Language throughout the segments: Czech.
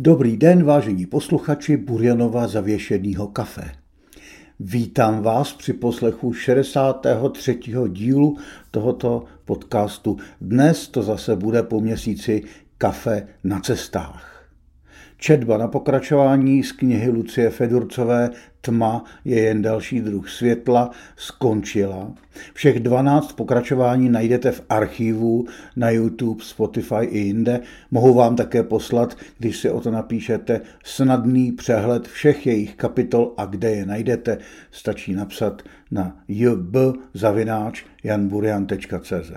Dobrý den, vážení posluchači Burjanova zavěšeného kafe. Vítám vás při poslechu 63. dílu tohoto podcastu. Dnes to zase bude po měsíci kafe na cestách. Četba na pokračování z knihy Lucie Fedurcové Tma je jen další druh světla skončila. Všech 12 pokračování najdete v archivu, na YouTube, Spotify i jinde. Mohu vám také poslat, když si o to napíšete, snadný přehled všech jejich kapitol a kde je najdete. Stačí napsat na jb@janburjan.cz.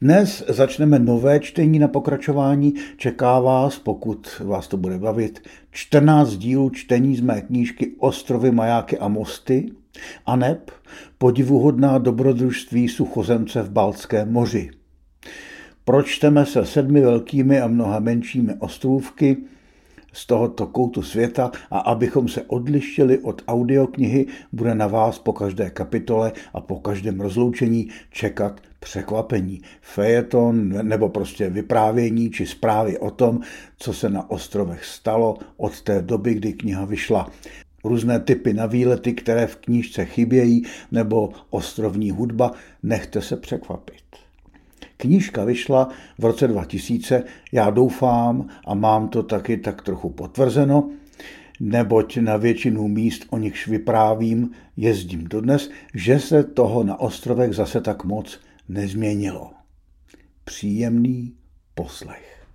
Dnes začneme nové čtení na pokračování. Čeká vás, pokud vás to bude bavit, 14 dílů čtení z mé knížky Ostrovy, majáky a mosty, aneb Podivuhodná dobrodružství suchozemce v Baltském moři. Pročteme se 7 velkými a mnoha menšími ostrůvky z tohoto koutu světa a abychom se odlišili od audioknihy, bude na vás po každé kapitole a po každém rozloučení čekat překvapení, fejeton nebo prostě vyprávění či zprávy o tom, co se na ostrovech stalo od té doby, kdy kniha vyšla. Různé typy na výlety, které v knížce chybějí, nebo ostrovní hudba, nechte se překvapit. Knížka vyšla v roce 2000, já doufám a mám to taky tak trochu potvrzeno, neboť na většinu míst, o nichž vyprávím, jezdím dodnes, že se toho na ostrovech zase tak moc nezměnilo. Příjemný poslech.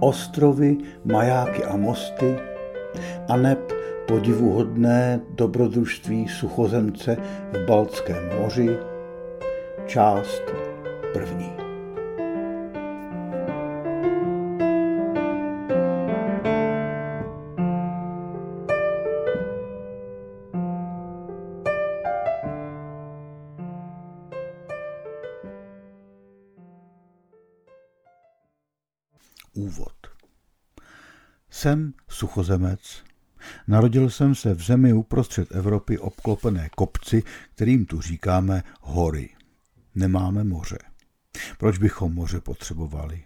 Ostrovy, majáky a mosty, aneb Podivuhodné dobrodružství suchozemce v Baltském moři, část 1. Úvod. Jsem suchozemec. Narodil jsem se v zemi uprostřed Evropy obklopené kopci, kterým tu říkáme hory. Nemáme moře. Proč bychom moře potřebovali?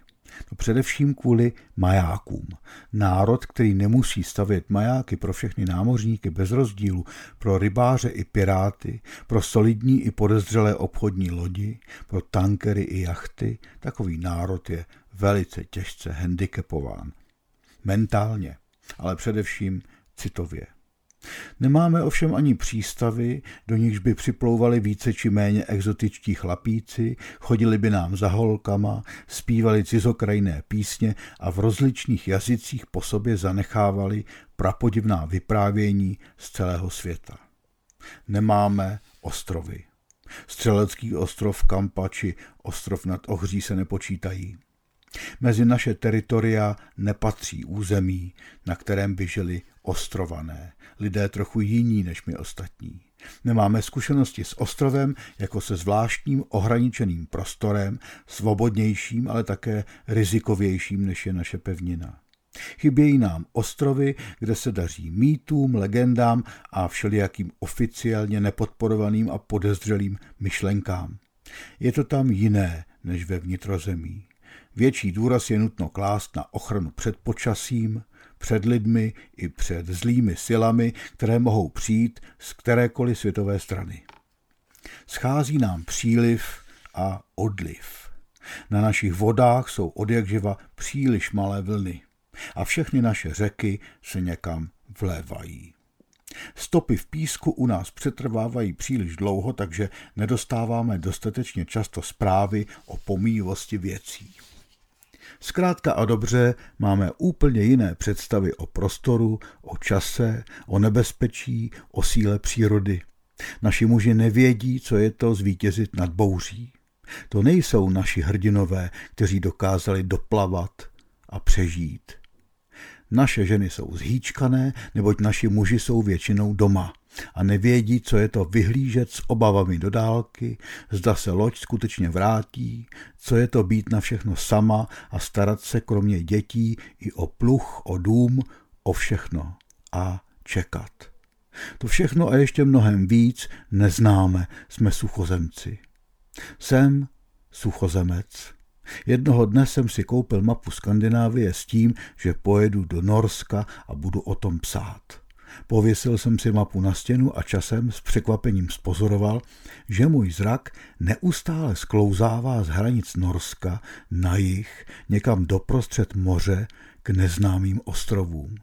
No především kvůli majákům. Národ, který nemusí stavět majáky pro všechny námořníky bez rozdílu, pro rybáře i piráty, pro solidní i podezřelé obchodní lodi, pro tankery i jachty, takový národ je velice těžce handicapován. Mentálně, ale především citově. Nemáme ovšem ani přístavy, do nichž by připlouvali více či méně exotičtí chlapíci, chodili by nám za holkama, zpívali cizokrajné písně a v rozličných jazycích po sobě zanechávali prapodivná vyprávění z celého světa. Nemáme ostrovy. Střelecký ostrov Kampa či ostrov nad Ohří se nepočítají. Mezi naše teritoria nepatří území, na kterém by žili ostrované, lidé trochu jiní než my ostatní. Nemáme zkušenosti s ostrovem jako se zvláštním ohraničeným prostorem, svobodnějším, ale také rizikovějším než je naše pevnina. Chybějí nám ostrovy, kde se daří mýtům, legendám a všelijakým oficiálně nepodporovaným a podezřelým myšlenkám. Je to tam jiné než ve vnitrozemí. Větší důraz je nutno klást na ochranu před počasím, před lidmi i před zlými silami, které mohou přijít z kterékoliv světové strany. Schází nám příliv a odliv. Na našich vodách jsou odjakživa příliš malé vlny. a všechny naše řeky se někam vlévají. Stopy v písku u nás přetrvávají příliš dlouho, takže nedostáváme dostatečně často zprávy o pomíjivosti věcí. Zkrátka a dobře, máme úplně jiné představy o prostoru, o čase, o nebezpečí, o síle přírody. Naši muži nevědí, co je to zvítězit nad bouří. To nejsou naši hrdinové, kteří dokázali doplavat a přežít. Naše ženy jsou zhýčkané, neboť naši muži jsou většinou doma a nevědí, co je to vyhlížet s obavami do dálky, zda se loď skutečně vrátí, co je to být na všechno sama a starat se kromě dětí i o pluch, o dům, o všechno a čekat. To všechno a ještě mnohem víc neznáme, jsme suchozemci. Jsem suchozemec. Jednoho dne jsem si koupil mapu Skandinávie s tím, že pojedu do Norska a budu o tom psát. Pověsil jsem si mapu na stěnu a časem s překvapením spozoroval, že můj zrak neustále sklouzává z hranic Norska na jih někam doprostřed moře k neznámým ostrovům.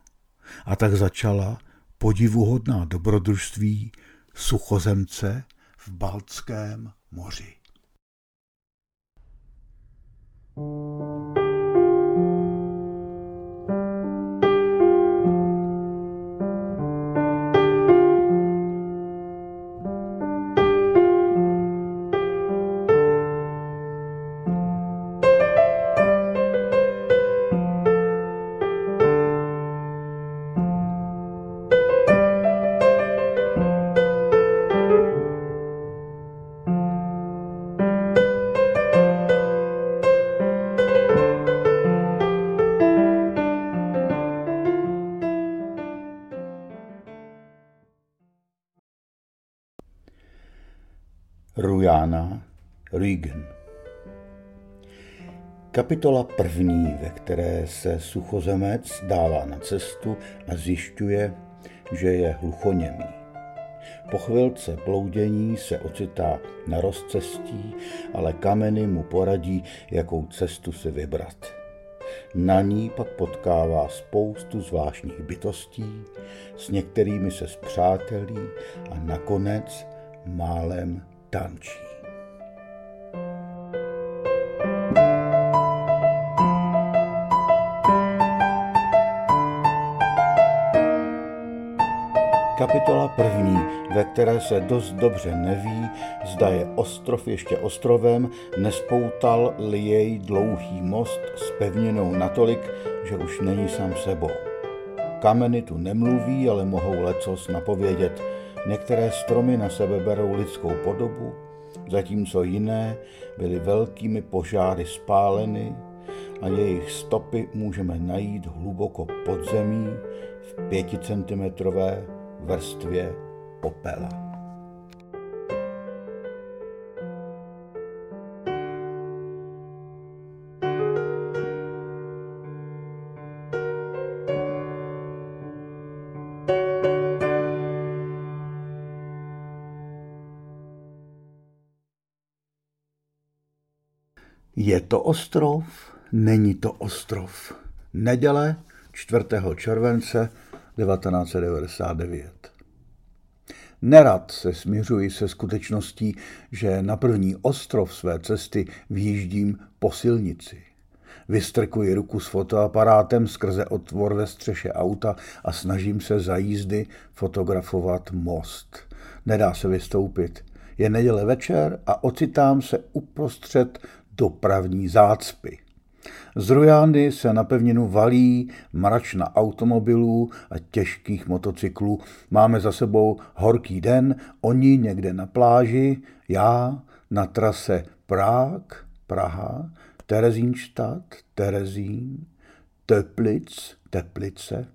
A tak začala podivuhodná dobrodružství suchozemce v Baltském moři. Rujána, Rügen. Kapitola první, ve které se suchozemec dává na cestu a zjišťuje, že je hluchoněmý. Po chvilce bloudění se ocitá na rozcestí, ale kameny mu poradí, jakou cestu si vybrat. Na ní pak potkává spoustu zvláštních bytostí, s některými se spřátelí a nakonec málem tančí. Kapitola první, ve které se dost dobře neví, zda je ostrov ještě ostrovem, nespoutal-li jej dlouhý most s pevninou natolik, že už není sám sebou. Kameny tu nemluví, ale mohou lecos napovědět. Některé stromy na sebe berou lidskou podobu, zatímco jiné byly velkými požáry spáleny a jejich stopy můžeme najít hluboko pod zemí v 5centimetrové vrstvě popela. Je to ostrov? Není to ostrov. Neděle 4. července 1999. Nerad se směřuji se skutečností, že na první ostrov své cesty vjíždím po silnici. Vystrkuji ruku s fotoaparátem skrze otvor ve střeše auta a snažím se za jízdy fotografovat most. Nedá se vystoupit. Je neděle večer a ocitám se uprostřed dopravní zácpy. Z Rujány se na pevninu valí mračna automobilů a těžkých motocyklů. Máme za sebou horký den, oni někde na pláži, já na trase Prag, Praha, Terezínštát, Terezín, Teplic, Teplice,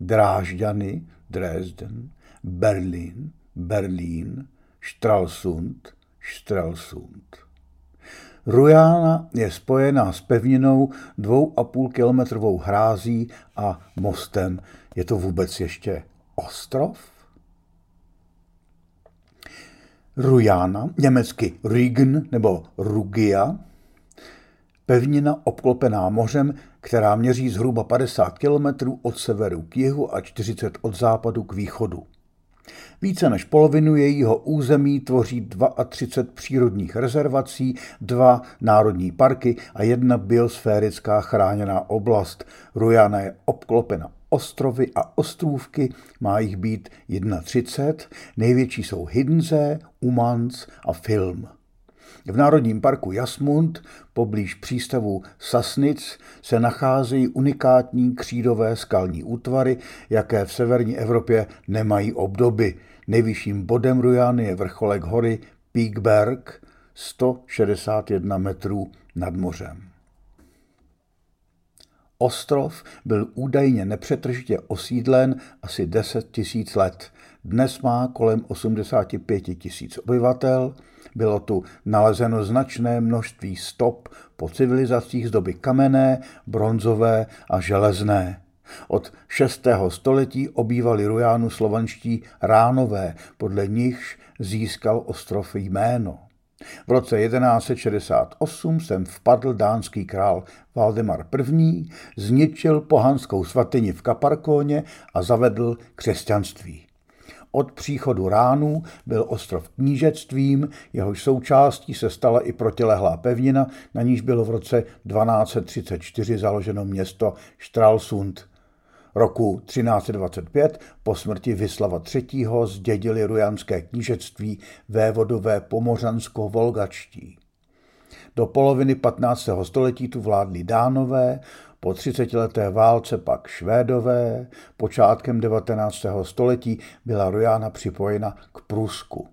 Drážďany, Dresden, Berlin, Berlín, Stralsund, Stralsund. Rujána je spojená s pevninou 2,5 kilometrovou hrází a mostem. Je to vůbec ještě ostrov? Rujána, německy Rügen nebo Rugia, pevnina obklopená mořem, která měří zhruba 50 kilometrů od severu k jihu a 40 od západu k východu. Více než polovinu jejího území tvoří 32 přírodních rezervací, 2 národní parky a 1 biosférická chráněná oblast. Guyana je obklopena ostrovy a ostrůvky, má jich být 31, největší jsou Hidnze, Umans a Film. V Národním parku Jasmund, poblíž přístavu Sasnic, se nacházejí unikátní křídové skalní útvary, jaké v severní Evropě nemají obdoby. Nejvyšším bodem Guyany je vrcholek hory Peakberg, 161 metrů nad mořem. Ostrov byl údajně nepřetržitě osídlen asi 10 000 let. Dnes má kolem 85 000 obyvatel. Bylo tu nalezeno značné množství stop po civilizacích z doby kamenné, bronzové a železné. Od 6. století obývali Guyanu slovanští Ránové, podle nichž získal ostrov jméno. V roce 1168 sem vpadl dánský král Valdemar I., zničil pohanskou svatyni v Kaparkóně a zavedl křesťanství. Od příchodu Ránů byl ostrov knížectvím, jehož součástí se stala i protilehlá pevnina, na níž bylo v roce 1234 založeno město Stralsund. Roku 1325 po smrti Vislava III. Zdědili rujanské knížectví vévodové Pomořansko-Volgačtí. Do poloviny 15. století tu vládli Dánové, po 30leté válce pak Švédové, počátkem 19. století byla Guyana připojena k Prusku.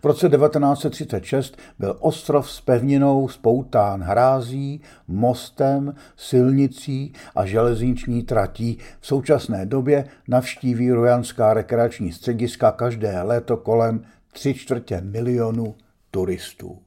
V roce 1936 byl ostrov s pevninou spoután hrází, mostem, silnicí a železniční tratí. V současné době navštíví guyanská rekreační střediska každé léto kolem 750 000 turistů.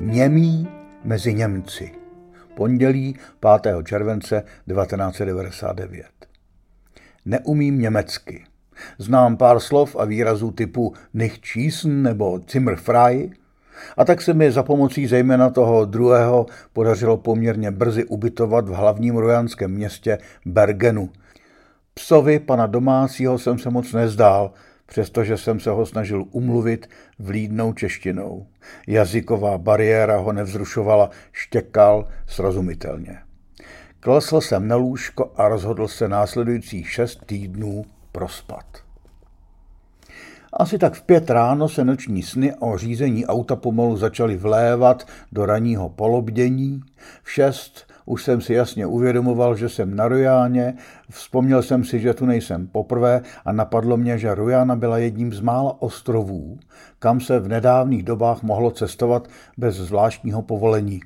Němí mezi Němci. Pondělí 5. července 1999. Neumím německy. Znám pár slov a výrazů typu nicht schießen nebo Zimmer frei, a tak se mi za pomocí zejména toho druhého podařilo poměrně brzy ubytovat v hlavním guyanském městě Bergenu. Psovi pana domácího jsem se moc nezdál, přestože jsem se ho snažil umluvit vlídnou češtinou. Jazyková bariéra ho nevzrušovala, štěkal srozumitelně. Klesl jsem na lůžko a rozhodl se následujících 6 týdnů prospat. Asi tak v 5 ráno se noční sny o řízení auta pomalu začaly vlévat do ranního polobdění. V 6 už jsem si jasně uvědomoval, že jsem na Guyaně, vzpomněl jsem si, že tu nejsem poprvé a napadlo mě, že Guyana byla jedním z mála ostrovů, kam se v nedávných dobách mohlo cestovat bez zvláštního povolení.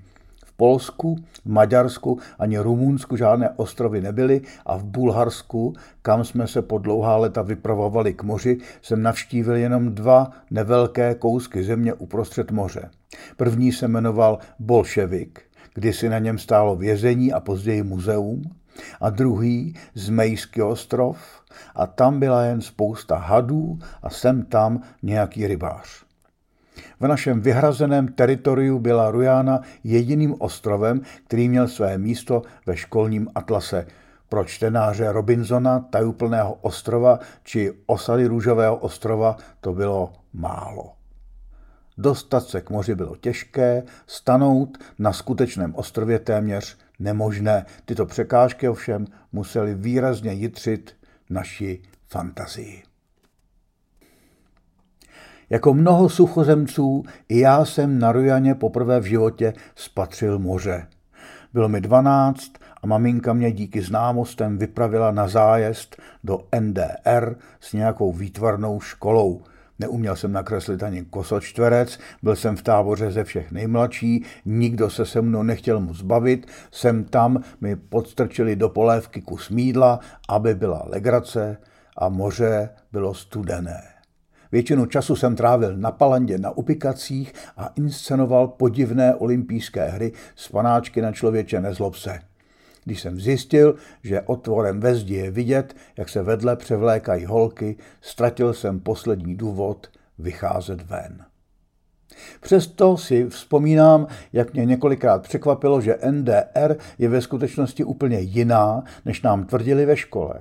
V Polsku, v Maďarsku ani Rumunsku žádné ostrovy nebyly a v Bulharsku, kam jsme se po dlouhá leta vypravovali k moři, jsem navštívil jenom 2 nevelké kousky země uprostřed moře. První se jmenoval Bolševik, kdysi na něm stálo vězení a později muzeum, a druhý Zmejský ostrov a tam byla jen spousta hadů a sem tam nějaký rybář. V našem vyhrazeném teritoriu byla Guyana jediným ostrovem, který měl své místo ve školním atlase. Pro čtenáře Robinsona, Tajuplného ostrova či Osady Růžového ostrova to bylo málo. Dostat se k moři bylo těžké, stanout na skutečném ostrově téměř nemožné. Tyto překážky ovšem musely výrazně jitřit naši fantazii. Jako mnoho suchozemců i já jsem na Guyaně poprvé v životě spatřil moře. Bylo mi 12 a maminka mě díky známostem vypravila na zájezd do NDR s nějakou výtvarnou školou. Neuměl jsem nakreslit ani kosočtverec, byl jsem v táboře ze všech nejmladší, nikdo se se mnou nechtěl mu zbavit, sem tam mi podstrčili do polévky kus mýdla, aby byla legrace a moře bylo studené. Většinu času jsem trávil na palandě na upikacích a inscenoval podivné olympijské hry s panáčky na člověče nezlob se. Když jsem zjistil, že otvorem ve zdi je vidět, jak se vedle převlékají holky, ztratil jsem poslední důvod vycházet ven. Přesto si vzpomínám, jak mě několikrát překvapilo, že NDR je ve skutečnosti úplně jiná, než nám tvrdili ve škole.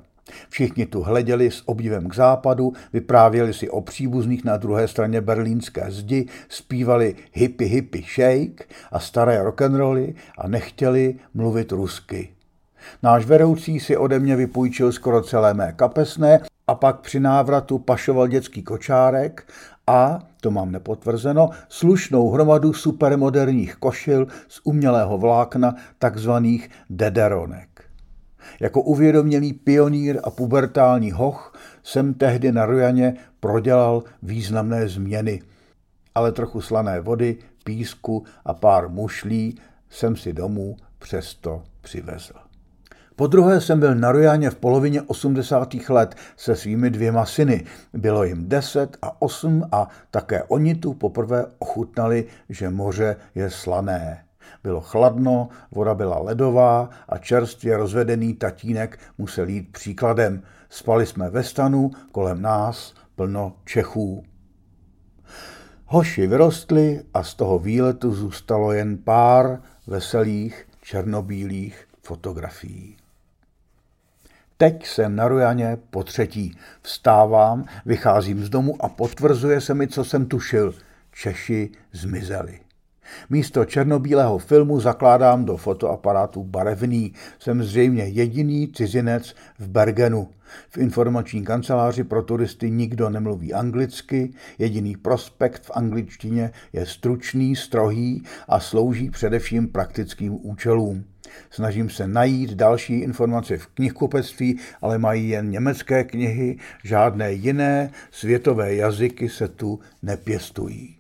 Všichni tu hleděli s obdivem k západu, vyprávěli si o příbuzných na druhé straně berlínské zdi, zpívali hippy hippy shake a staré rock'n'rolly a nechtěli mluvit rusky. Náš vedoucí si ode mě vypůjčil skoro celé mé kapesné a pak při návratu pašoval dětský kočárek a, to mám nepotvrzeno, slušnou hromadu supermoderních košil z umělého vlákna, takzvaných dederonek. Jako uvědomělý pionýr a pubertální hoch jsem tehdy na Rujaně prodělal významné změny, ale trochu slané vody, písku a pár mušlí jsem si domů přesto přivezl. Podruhé jsem byl na Rujaně v polovině 80. let se svými 2 syny. Bylo jim 10 a 8 a také oni tu poprvé ochutnali, že moře je slané. Bylo chladno, voda byla ledová a čerstvě rozvedený tatínek musel jít příkladem. Spali jsme ve stanu, kolem nás plno Čechů. Hoši vyrostli a z toho výletu zůstalo jen pár veselých černobílých fotografií. Teď jsem na Rujaně po 3. Vstávám, vycházím z domu a potvrzuje se mi, co jsem tušil. Češi zmizeli. Místo černobílého filmu zakládám do fotoaparátu barevný. Jsem zřejmě jediný cizinec v Bergenu. V informační kanceláři pro turisty nikdo nemluví anglicky, jediný prospekt v angličtině je stručný, strohý a slouží především praktickým účelům. Snažím se najít další informace v knihkupectví, ale mají jen německé knihy, žádné jiné světové jazyky se tu nepěstují.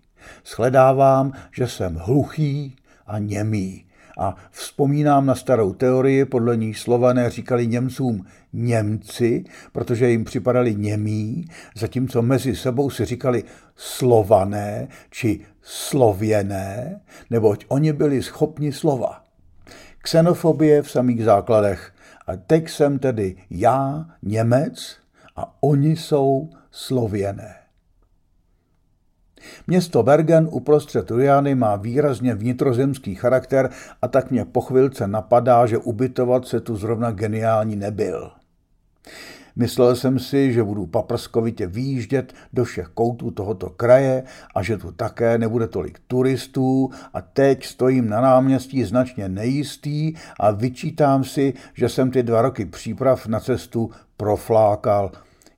Shledávám, že jsem hluchý a němý a vzpomínám na starou teorii, podle ní Slované říkali Němcům Němci, protože jim připadali němí, zatímco mezi sebou si říkali Slované či Slověné, neboť oni byli schopni slova. Xenofobie v samých základech. A teď jsem tedy já Němec a oni jsou Slověné. Město Bergen uprostřed Rujany má výrazně vnitrozemský charakter a tak mě po chvilce napadá, že ubytovat se tu zrovna geniální nebyl. Myslel jsem si, že budu paprskovitě výjíždět do všech koutů tohoto kraje a že tu také nebude tolik turistů a teď stojím na náměstí značně nejistý a vyčítám si, že jsem ty 2 roky příprav na cestu proflákal.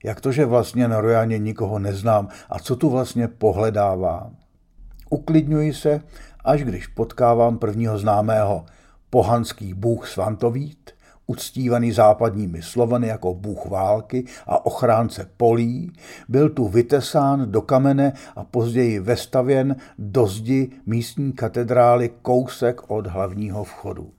Jak to, že vlastně na Rujaně nikoho neznám a co tu vlastně pohledávám? Uklidňuji se, až když potkávám prvního známého. Pohanský bůh Svantovít, uctívaný západními Slovany jako bůh války a ochránce polí, byl tu vytesán do kamene a později vestavěn do zdi místní katedrály kousek od hlavního vchodu.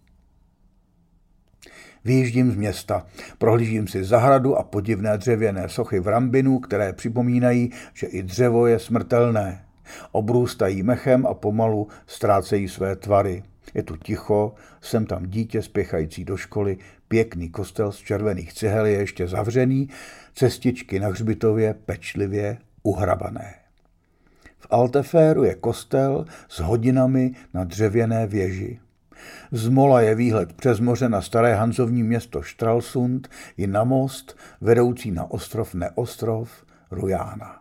Vyjíždím z města, prohlížím si zahradu a podivné dřevěné sochy v Rambinu, které připomínají, že i dřevo je smrtelné. Obrůstají mechem a pomalu ztrácejí své tvary. Je tu ticho, jsem tam dítě spěchající do školy, pěkný kostel z červených cihel je ještě zavřený, cestičky na hřbitově pečlivě uhrabané. V Alteféru je kostel s hodinami na dřevěné věži. Z mola je výhled přes moře na staré hanzovní město Stralsund i na most, vedoucí na ostrov neostrov Rujána.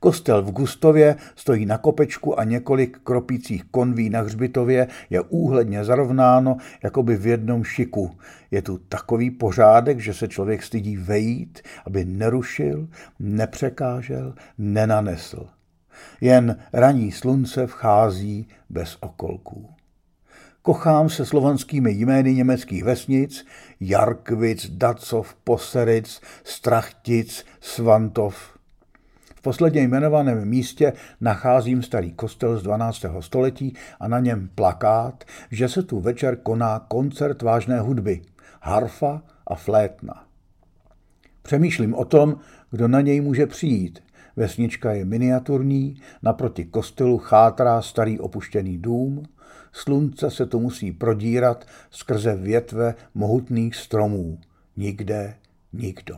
Kostel v Gustově stojí na kopečku a několik kropících konví na hřbitově je úhledně zarovnáno jakoby v jednom šiku. Je tu takový pořádek, že se člověk stydí vejít, aby nerušil, nepřekážel, nenanesl. Jen ranní slunce vchází bez okolků. Kochám se slovanskými jmény německých vesnic Jarkvic, Dacov, Poseryc, Strachtic, Svantov. V V posledně jmenovaném místě nacházím starý kostel z 12. století a na něm plakát, že se tu večer koná koncert vážné hudby, harfa a flétna. Přemýšlím o tom, kdo na něj může přijít. Vesnička je miniaturní, naproti kostelu chátrá starý opuštěný dům, slunce se tu musí prodírat skrze větve mohutných stromů. Nikde nikdo.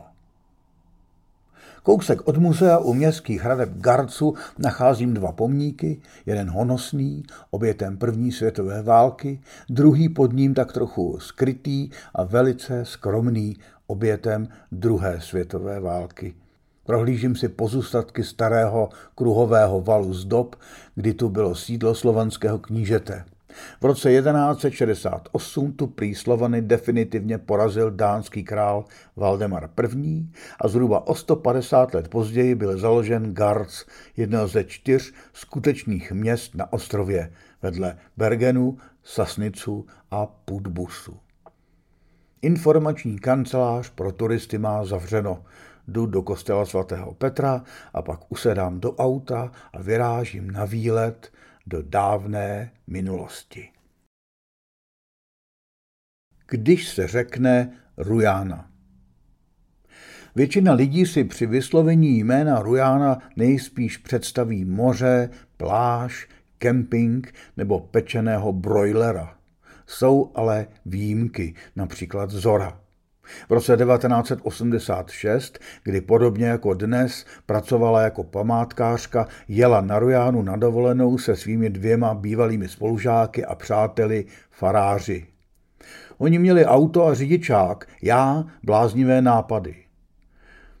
Kousek od muzea u městských hradeb Garcu nacházím dva pomníky, jeden honosný, obětem první světové války, druhý pod ním tak trochu skrytý a velice skromný, obětem druhé světové války. Prohlížím si pozůstatky starého kruhového valu z dob, kdy tu bylo sídlo slovanského knížete. V roce 1168 tu prý Slovany definitivně porazil dánský král Valdemar I. a zhruba o 150 let později byl založen Garc, jedno ze 4 skutečných měst na ostrově vedle Bergenu, Sasnicu a Putbusu. Informační kancelář pro turisty má zavřeno. Jdu do kostela svatého Petra a pak usedám do auta a vyrážím na výlet do dávné minulosti. Když se řekne Rujana. Většina lidí si při vyslovení jména Rujana nejspíš představí moře, pláž, kemping nebo pečeného brojlera. Jsou ale výjimky, například Zora. V roce 1986, kdy podobně jako dnes pracovala jako památkářka, jela na Rujánu na dovolenou se svými 2 bývalými spolužáky a přáteli faráři. Oni měli auto a řidičák, já bláznivé nápady.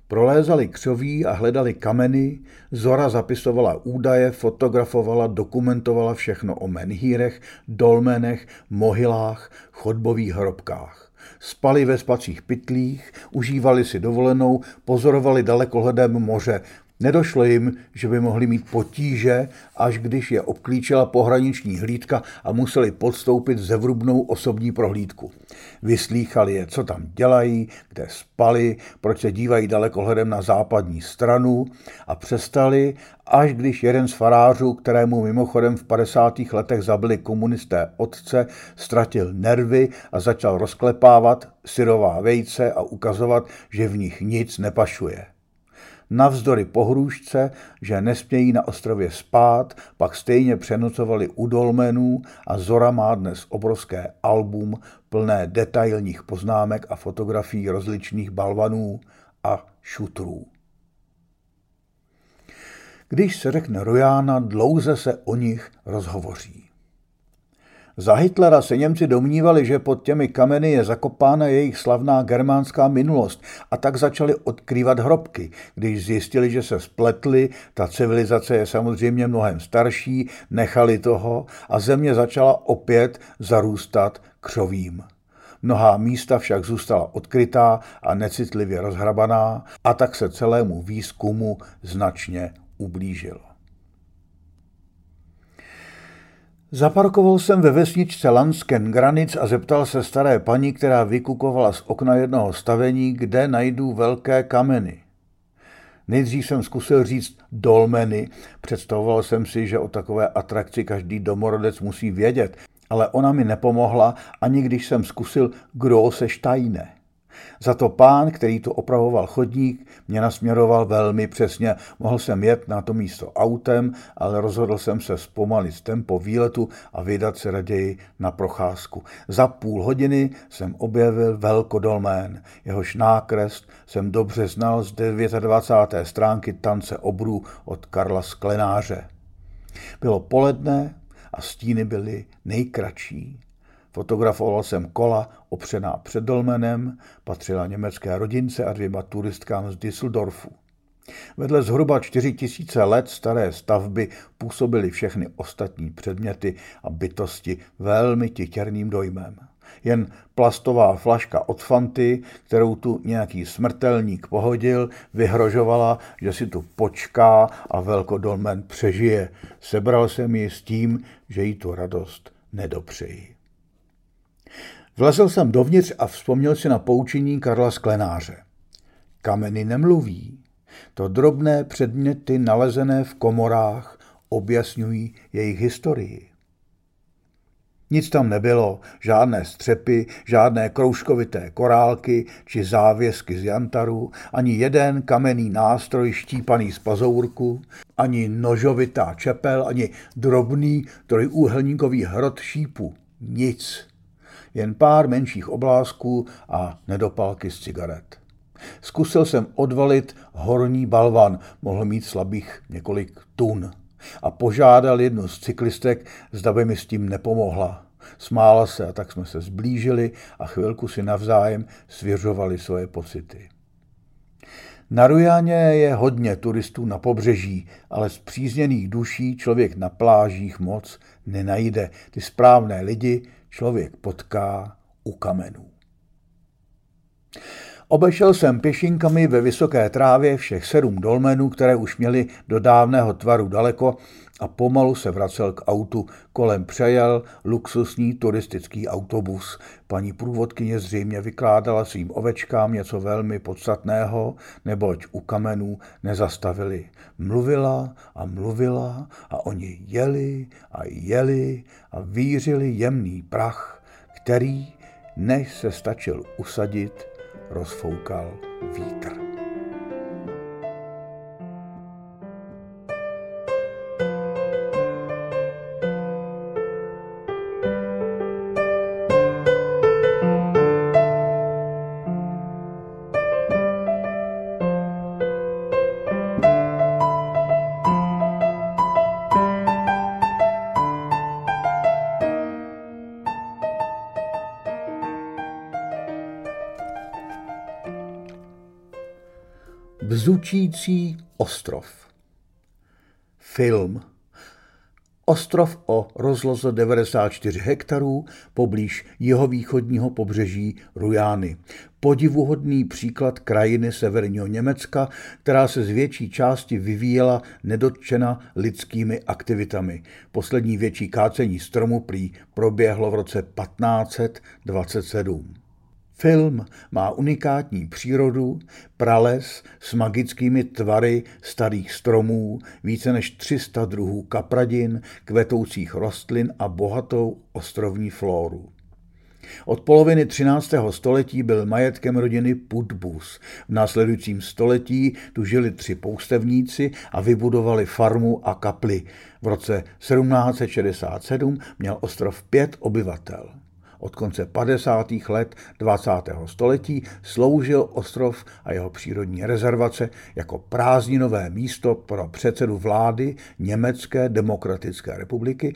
Prolézali křoví a hledali kameny, Zora zapisovala údaje, fotografovala, dokumentovala všechno o menhírech, dolmenech, mohylách, chodbových hrobkách. Spali ve spacích pytlích, užívali si dovolenou, pozorovali dalekohledem moře. Nedošlo jim, že by mohli mít potíže, až když je obklíčila pohraniční hlídka a museli podstoupit zevrubnou osobní prohlídku. Vyslýchali je, co tam dělají, kde spali, proč se dívají dalekohledem na západní stranu a přestali, až když jeden z farářů, kterému mimochodem v 50. letech zabili komunisté otce, ztratil nervy a začal rozklepávat syrová vejce a ukazovat, že v nich nic nepašuje. Navzdory pohrůžce, že nesmějí na ostrově spát, pak stejně přenocovali u dolmenů a Zora má dnes obrovské album plné detailních poznámek a fotografií rozličných balvanů a šutrů. Když se řekne Rujana, dlouze se o nich rozhovoří. Za Hitlera se Němci domnívali, že pod těmi kameny je zakopána jejich slavná germánská minulost a tak začali odkrývat hrobky. Když zjistili, že se spletli, ta civilizace je samozřejmě mnohem starší, nechali toho a země začala opět zarůstat křovím. Mnohá místa však zůstala odkrytá a necitlivě rozhrabaná a tak se celému výzkumu značně ublížilo. Zaparkoval jsem ve vesničce Landsken Granic a zeptal se staré paní, která vykukovala z okna jednoho stavení, kde najdu velké kameny. Nejdřív jsem zkusil říct dolmeny, představoval jsem si, že o takové atrakci každý domorodec musí vědět, ale ona mi nepomohla, ani když jsem zkusil Große Steine. Za to pán, který tu opravoval chodník, mě nasměroval velmi přesně. Mohl jsem jet na to místo autem, ale rozhodl jsem se zpomalit tempo výletu a vydat se raději na procházku. Za půl hodiny jsem objevil Velkodolmén. Jehož nákres jsem dobře znal z 29. stránky Tance obrů od Karla Sklenáře. Bylo poledne a stíny byly nejkratší. Fotografoval jsem kola opřená před dolmenem, patřila německé rodince a 2 turistkám z Düsseldorfu. Vedle zhruba 4000 let staré stavby působily všechny ostatní předměty a bytosti velmi titěrným dojmem. Jen plastová flaška od Fanty, kterou tu nějaký smrtelník pohodil, vyhrožovala, že si tu počká a Velkodolmen přežije. Sebral jsem ji s tím, že jí tu radost nedopřeji. Vlezl jsem dovnitř a vzpomněl si na poučení Karla Sklenáře. Kameny nemluví. To drobné předměty nalezené v komorách objasňují jejich historii. Nic tam nebylo, žádné střepy, žádné kroužkovité korálky či závěsky z jantaru, ani jeden kamenný nástroj štípaný z pazourku, ani nožovitá čepel, ani drobný trojúhelníkový hrot šípu. Nic. Jen pár menších oblázků a nedopalky z cigaret. Zkusil jsem odvalit horní balvan, mohl mít slabých několik tun. A požádal jednu z cyklistek, zda by mi s tím nepomohla. Smála se a tak jsme se zblížili a chvilku si navzájem svěřovali svoje pocity. Na Rujáně je hodně turistů na pobřeží, ale spřízněných duší člověk na plážích moc nenajde. Ty správné lidi člověk potká u kamenů. Obešel jsem pěšinkami ve vysoké trávě všech 7 dolmenů, které už měly do dávného tvaru daleko, a pomalu se vracel k autu. Kolem přejel luxusní turistický autobus. Paní průvodkyně zřejmě vykládala svým ovečkám něco velmi podstatného, neboť u kamenů nezastavili. Mluvila a mluvila a oni jeli a jeli a vířili jemný prach, který, než se stačil usadit, rozfoukal vítr. Bzučící ostrov. Film. Ostrov o rozloze 94 hektarů poblíž jihovýchodního pobřeží Rujány. Podivuhodný příklad krajiny severního Německa, která se z větší části vyvíjela nedotčena lidskými aktivitami. Poslední větší kácení stromu prý proběhlo v roce 1527. Film má unikátní přírodu, prales s magickými tvary starých stromů, více než 300 druhů kapradin, kvetoucích rostlin a bohatou ostrovní flóru. Od poloviny 13. století byl majetkem rodiny Putbus. V následujícím století tu žili 3 poustevníci a vybudovali farmu a kapli. V roce 1767 měl ostrov 5 obyvatel. Od konce 50. let 20. století sloužil ostrov a jeho přírodní rezervace jako prázdninové místo pro předsedu vlády Německé demokratické republiky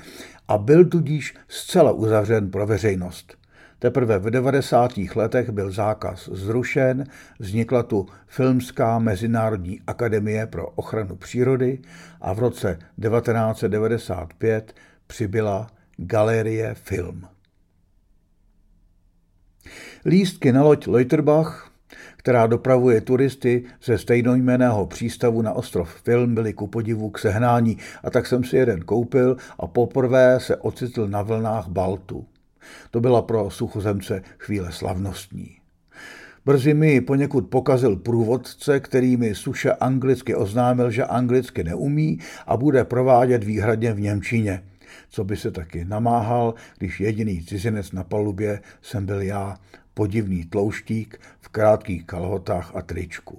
a byl tudíž zcela uzavřen pro veřejnost. Teprve v 90. letech byl zákaz zrušen, vznikla tu Filmská mezinárodní akademie pro ochranu přírody a v roce 1995 přibyla Galerie Film. Lístky na loď Leuterbach, která dopravuje turisty ze stejnojmenného přístavu na ostrov Film, byly ku podivu k sehnání, a tak jsem si jeden koupil a poprvé se ocitl na vlnách Baltu. To byla pro suchozemce chvíle slavnostní. Brzy mi poněkud pokazil průvodce, který mi suše anglicky oznámil, že anglicky neumí a bude provádět výhradně v němčině. Co by se taky namáhal, když jediný cizinec na palubě jsem byl já, podivný tlouštík v krátkých kalhotách a tričku.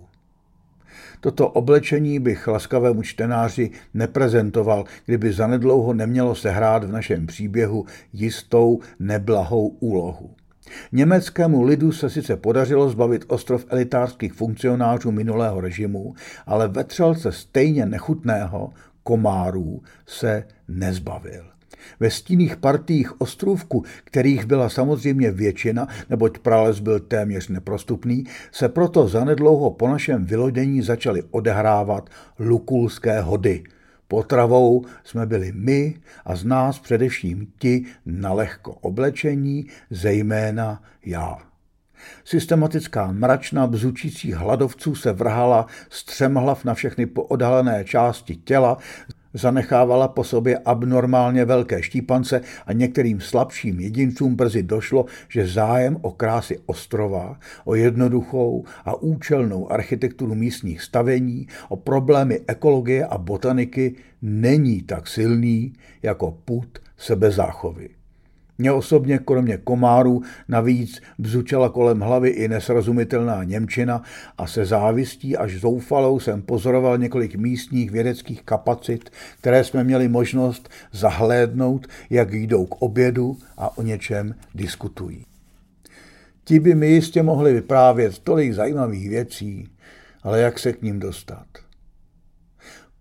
Toto oblečení bych laskavému čtenáři neprezentoval, kdyby zanedlouho nemělo sehrát v našem příběhu jistou neblahou úlohu. Německému lidu se sice podařilo zbavit ostrov elitářských funkcionářů minulého režimu, ale vetřelce stejně nechutného komárů se nezbavil. Ve stinných partiích ostrůvku, kterých byla samozřejmě většina, neboť prales byl téměř neprostupný, se proto zanedlouho po našem vylodění začaly odehrávat lukulské hody. Potravou jsme byli my a z nás především ti na lehko oblečení, zejména já. Systematická mračna bzučících hladovců se vrhala střemhlav na všechny poodhalené části těla, zanechávala po sobě abnormálně velké štípance a některým slabším jedincům brzy došlo, že zájem o krásy ostrova, o jednoduchou a účelnou architekturu místních stavení, o problémy ekologie a botaniky není tak silný jako pud sebezáchovy. Mně osobně, kromě komárů, navíc bzučela kolem hlavy i nesrozumitelná němčina a se závistí až zoufalou jsem pozoroval několik místních vědeckých kapacit, které jsme měli možnost zahlédnout, jak jdou k obědu a o něčem diskutují. Ti by mi jistě mohli vyprávět tolik zajímavých věcí, ale jak se k ním dostat?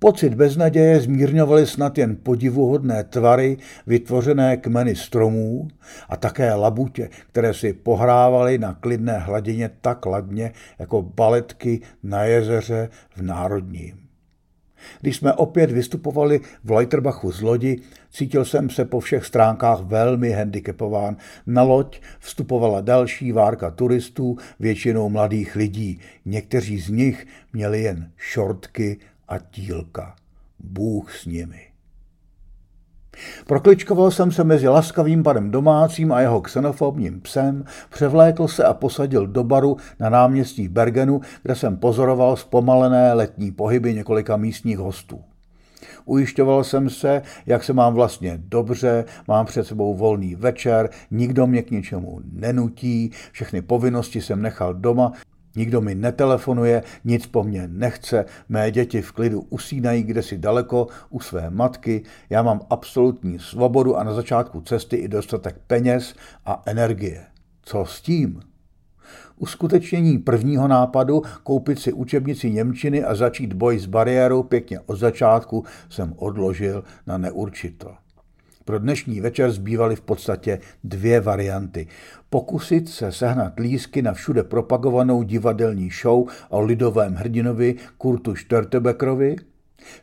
Pocit beznaděje zmírňovaly snad jen podivuhodné tvary vytvořené kmeny stromů a také labutě, které si pohrávaly na klidné hladině tak ladně jako baletky na jezeře v Národním. Když jsme opět vystupovali v Leutherbachu z lodi, cítil jsem se po všech stránkách velmi handicapován. Na loď vstupovala další várka turistů, většinou mladých lidí. Někteří z nich měli jen šortky a tílka. Bůh s nimi. Prokličkoval jsem se mezi laskavým panem domácím a jeho xenofobním psem, převlékl se a posadil do baru na náměstí Bergenu, kde jsem pozoroval zpomalené letní pohyby několika místních hostů. Ujišťoval jsem se, jak se mám vlastně dobře, mám před sebou volný večer, nikdo mě k ničemu nenutí, všechny povinnosti jsem nechal doma, nikdo mi netelefonuje, nic po mně nechce, mé děti v klidu usínají kdesi daleko u své matky, já mám absolutní svobodu a na začátku cesty i dostatek peněz a energie. Co s tím? Uskutečnění prvního nápadu, koupit si učebnici němčiny a začít boj s bariérou pěkně od začátku, jsem odložil na neurčito. Pro dnešní večer zbývaly v podstatě dvě varianty. Pokusit se sehnat lístky na všude propagovanou divadelní show o lidovém hrdinovi Kurtu Störtebeckerovi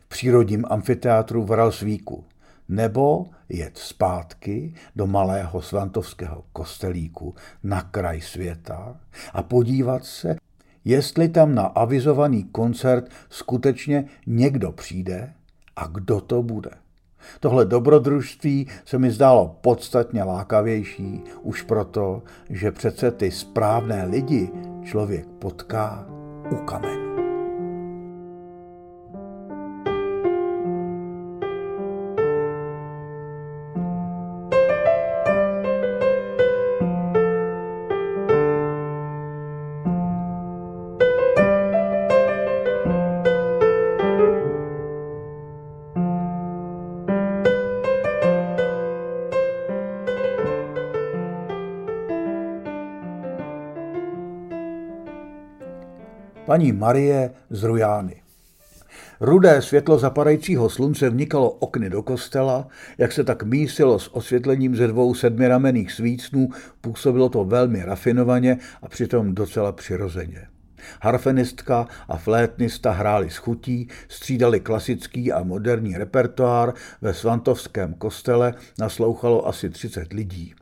v přírodním amfiteátru v Ralsvíku, nebo jet zpátky do malého svantovského kostelíku na kraj světa a podívat se, jestli tam na avizovaný koncert skutečně někdo přijde a kdo to bude. Tohle dobrodružství se mi zdálo podstatně lákavější, už proto, že přece ty správné lidi člověk potká u kamene. Paní Marie z Rujány. Rudé světlo zapadajícího slunce vnikalo okny do kostela, jak se tak mísilo s osvětlením ze dvou sedmiramenných svícnů, působilo to velmi rafinovaně a přitom docela přirozeně. Harfenistka a flétnista hráli s chutí, střídali klasický a moderní repertoár, ve svantovském kostele naslouchalo asi 30 lidí.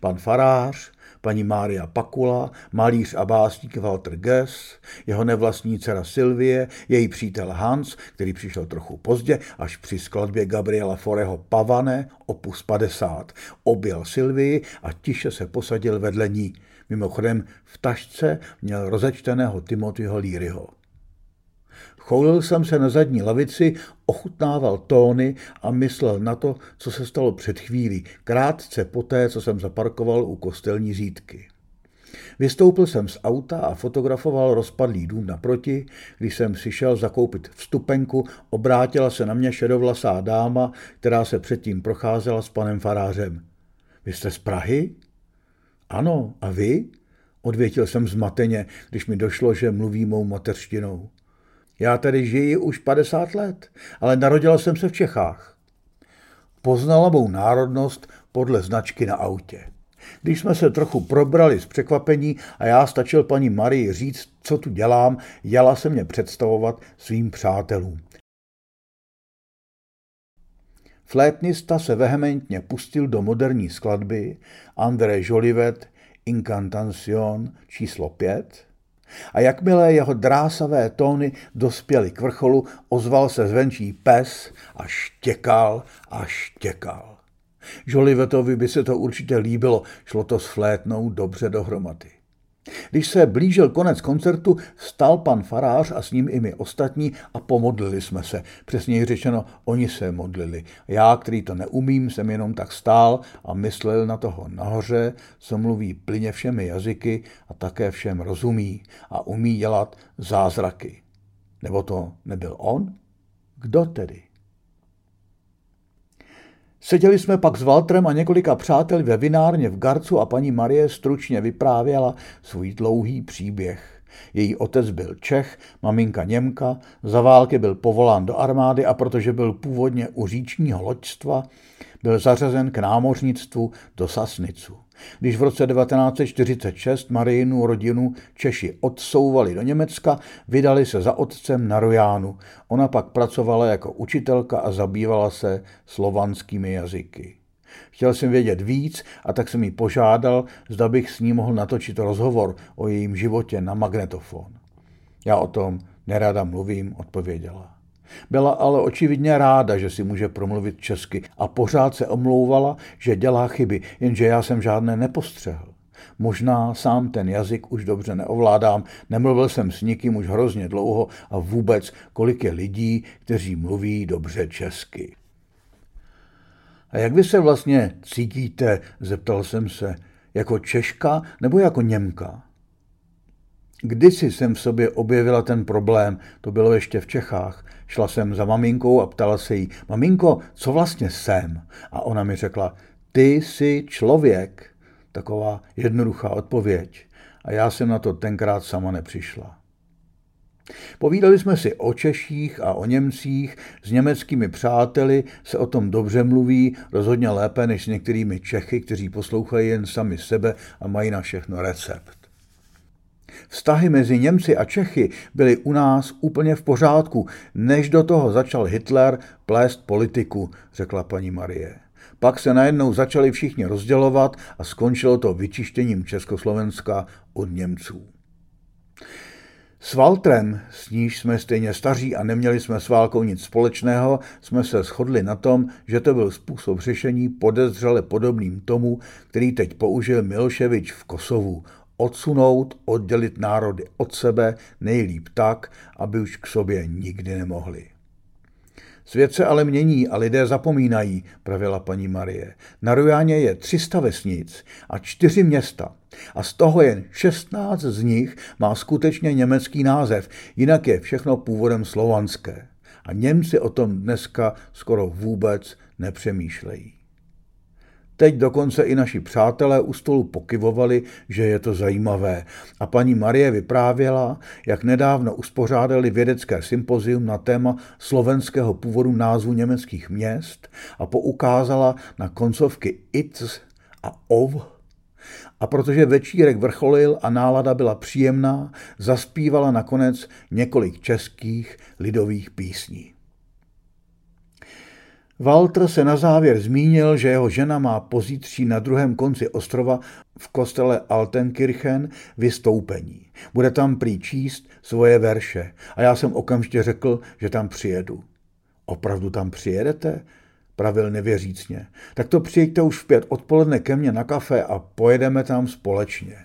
Pan farář, paní Mária Pakula, malíř a básník Walter Goes, jeho nevlastní dcera Sylvie, její přítel Hans, který přišel trochu pozdě, až při skladbě Gabriela Foreho Pavane, opus 50, objel Sylvii a tiše se posadil vedle ní. Mimochodem v tašce měl rozečteného Timothyho Learyho. Choulil jsem se na zadní lavici, ochutnával tóny a myslel na to, co se stalo před chvílí, krátce poté, co jsem zaparkoval u kostelní zídky. Vystoupil jsem z auta a fotografoval rozpadlý dům naproti. Když jsem si šel zakoupit vstupenku, obrátila se na mě šedovlasá dáma, která se předtím procházela s panem farářem. Vy jste z Prahy? Ano, a vy? Odvětil jsem zmateně, když mi došlo, že mluví mou mateřštinou. Já tady žiji už 50 let, ale narodila jsem se v Čechách. Poznala mou národnost podle značky na autě. Když jsme se trochu probrali z překvapení a já stačil paní Marii říct, co tu dělám, jela se mě představovat svým přátelům. Flétnista se vehementně pustil do moderní skladby André Jolivet Incantation číslo 5, A jakmile jeho drásavé tóny dospěly k vrcholu, ozval se zvenčí pes a štěkal a štěkal. Jolivetovi by se to určitě líbilo, šlo to sflétnout dobře dohromady. Když se blížil konec koncertu, vstal pan farář a s ním i my ostatní a pomodlili jsme se. Přesněji řečeno, oni se modlili. Já, který to neumím, jsem jenom tak stál a myslel na toho nahoře, co mluví plyně všemi jazyky a také všem rozumí a umí dělat zázraky. Nebo to nebyl on? Kdo tedy? Seděli jsme pak s Waltrem a několika přáteli ve vinárně v Garcu a paní Marie stručně vyprávěla svůj dlouhý příběh. Její otec byl Čech, maminka Němka, za války byl povolán do armády a protože byl původně u říčního loďstva, byl zařazen k námořnictvu do Sasnicu. Když v roce 1946 Marijinu rodinu Češi odsouvali do Německa, vydali se za otcem na Rojánu. Ona pak pracovala jako učitelka a zabývala se slovanskými jazyky. Chtěl jsem vědět víc a tak jsem ji požádal, zda bych s ní mohl natočit rozhovor o jejím životě na magnetofon. Já o tom nerada mluvím, odpověděla. Byla ale očividně ráda, že si může promluvit česky a pořád se omlouvala, že dělá chyby, jenže já jsem žádné nepostřehl. Možná sám ten jazyk už dobře neovládám, nemluvil jsem s nikým už hrozně dlouho a vůbec, kolik je lidí, kteří mluví dobře česky. A jak vy se vlastně cítíte, zeptal jsem se, jako Češka nebo jako Němka? Kdysi jsem v sobě objevila ten problém, to bylo ještě v Čechách. Šla jsem za maminkou a ptala se jí, maminko, co vlastně jsem? A ona mi řekla, ty jsi člověk. Taková jednoduchá odpověď. A já jsem na to tenkrát sama nepřišla. Povídali jsme si o Češích a o Němcích, s německými přáteli se o tom dobře mluví, rozhodně lépe než s některými Čechy, kteří poslouchají jen sami sebe a mají na všechno recept. Vztahy mezi Němci a Čechy byly u nás úplně v pořádku, než do toho začal Hitler plést politiku, řekla paní Marie. Pak se najednou začali všichni rozdělovat a skončilo to vyčištěním Československa od Němců. S Waltrem, s níž jsme stejně staří a neměli jsme s válkou nic společného, jsme se shodli na tom, že to byl způsob řešení podezřele podobným tomu, který teď použil Miloševič v Kosovu, odsunout, oddělit národy od sebe, nejlíp tak, aby už k sobě nikdy nemohli. Svět se ale mění a lidé zapomínají, pravila paní Marie. Na Rojáně je 300 vesnic a 4 města a z toho jen 16 z nich má skutečně německý název, jinak je všechno původem slovanské. A Němci o tom dneska skoro vůbec nepřemýšlejí. Teď dokonce i naši přátelé u stolu pokyvovali, že je to zajímavé. A paní Marie vyprávěla, jak nedávno uspořádali vědecké sympozium na téma slovenského původu názvu německých měst a poukázala na koncovky itz a ov. A protože večírek vrcholil a nálada byla příjemná, zaspívala nakonec několik českých lidových písní. Walter se na závěr zmínil, že jeho žena má pozítří na druhém konci ostrova v kostele Altenkirchen vystoupení. Bude tam prý číst svoje verše a já jsem okamžitě řekl, že tam přijedu. Opravdu tam přijedete? Pravil nevěřícně. Tak to přijďte už v 5 odpoledne ke mně na kafe a pojedeme tam společně.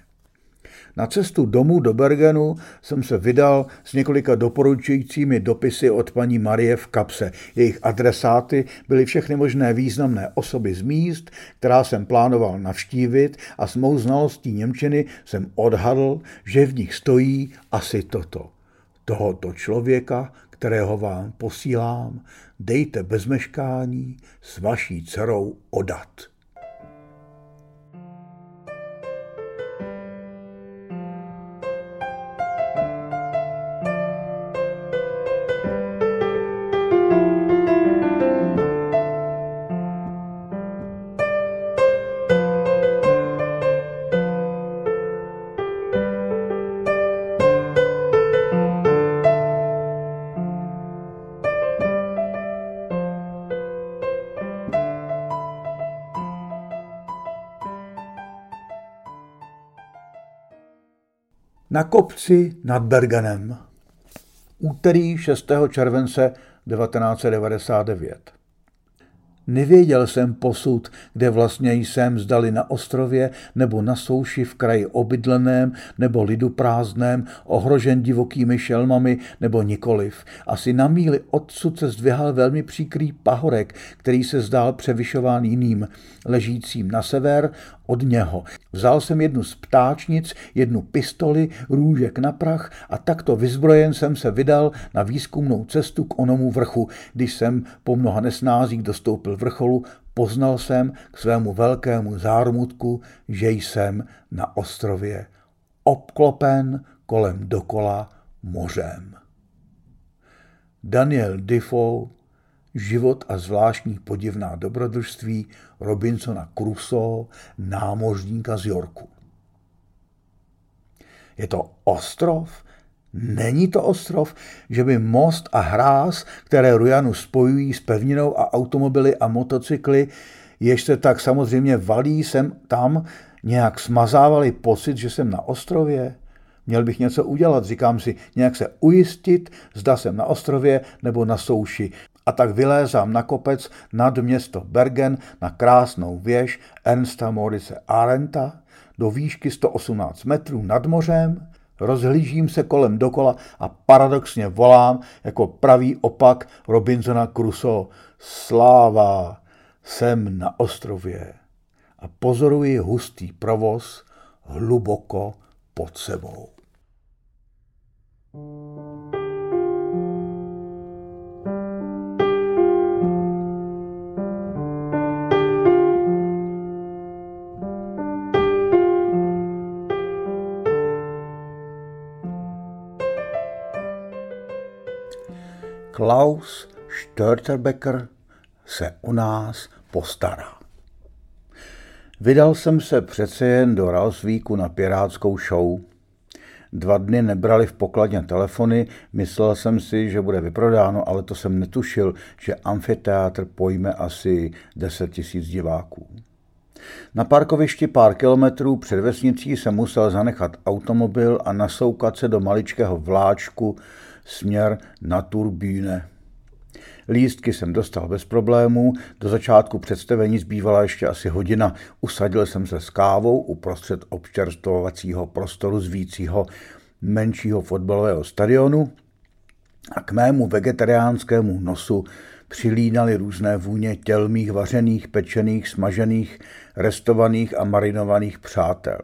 Na cestu domů do Bergenu jsem se vydal s několika doporučujícími dopisy od paní Marie v kapse. Jejich adresáty byly všechny možné významné osoby z míst, která jsem plánoval navštívit a s mou znalostí němčiny jsem odhadl, že v nich stojí asi toto. Tohoto člověka, kterého vám posílám, dejte bez meškání s vaší dcerou odat. na kopci nad Bergenem. Úterý 6. července 1999. Nevěděl jsem posud, kde vlastně jsem, zdali na ostrově nebo na souši v kraji obydleném nebo lidu prázdném, ohrožen divokými šelmami nebo nikoliv. Asi na míli odsud se zdvihal velmi příkrý pahorek, který se zdál převyšován jiným, ležícím na sever od něho. Vzal jsem jednu z ptáčnic, jednu pistoli, růžek na prach a takto vyzbrojen jsem se vydal na výzkumnou cestu k onomu vrchu. Když jsem po mnoha nesnázích dostoupil vrcholu, poznal jsem k svému velkému zármutku, že jsem na ostrově obklopen kolem dokola mořem. Daniel Defoe, Život a zvláštní podivná dobrodružství Robinsona Crusoe, námořníka z Yorku. Je to ostrov? Není to ostrov, že by most a hráz, které Rujanu spojují s pevninou a automobily a motocykly, jež se tak samozřejmě valí sem tam, nějak smazávali pocit, že jsem na ostrově? Měl bych něco udělat, říkám si, nějak se ujistit, zda jsem na ostrově nebo na souši. A tak vylézám na kopec nad město Bergen na krásnou věž Ernsta Morice Arendta do výšky 118 metrů nad mořem. Rozhlížím se kolem dokola a paradoxně volám jako pravý opak Robinsona Crusoe: sláva, jsem na ostrově, a pozoruji hustý provoz hluboko pod sebou. Klaus Störtebeker se o nás postará. Vydal jsem se přece jen do Ralsvíku na pirátskou show. 2 dny nebrali v pokladně telefony, myslel jsem si, že bude vyprodáno, ale to jsem netušil, že amfiteátr pojme asi 10 000 diváků. Na parkovišti pár kilometrů před vesnicí jsem musel zanechat automobil a nasoukat se do maličkého vláčku směr Naturbühne. Lístky jsem dostal bez problémů, do začátku představení zbývala ještě asi hodina. Usadil jsem se s kávou uprostřed občerstvovacího prostoru zvícího menšího fotbalového stadionu a k mému vegetariánskému nosu přilínaly různé vůně tělmých, vařených, pečených, smažených, restovaných a marinovaných přátel.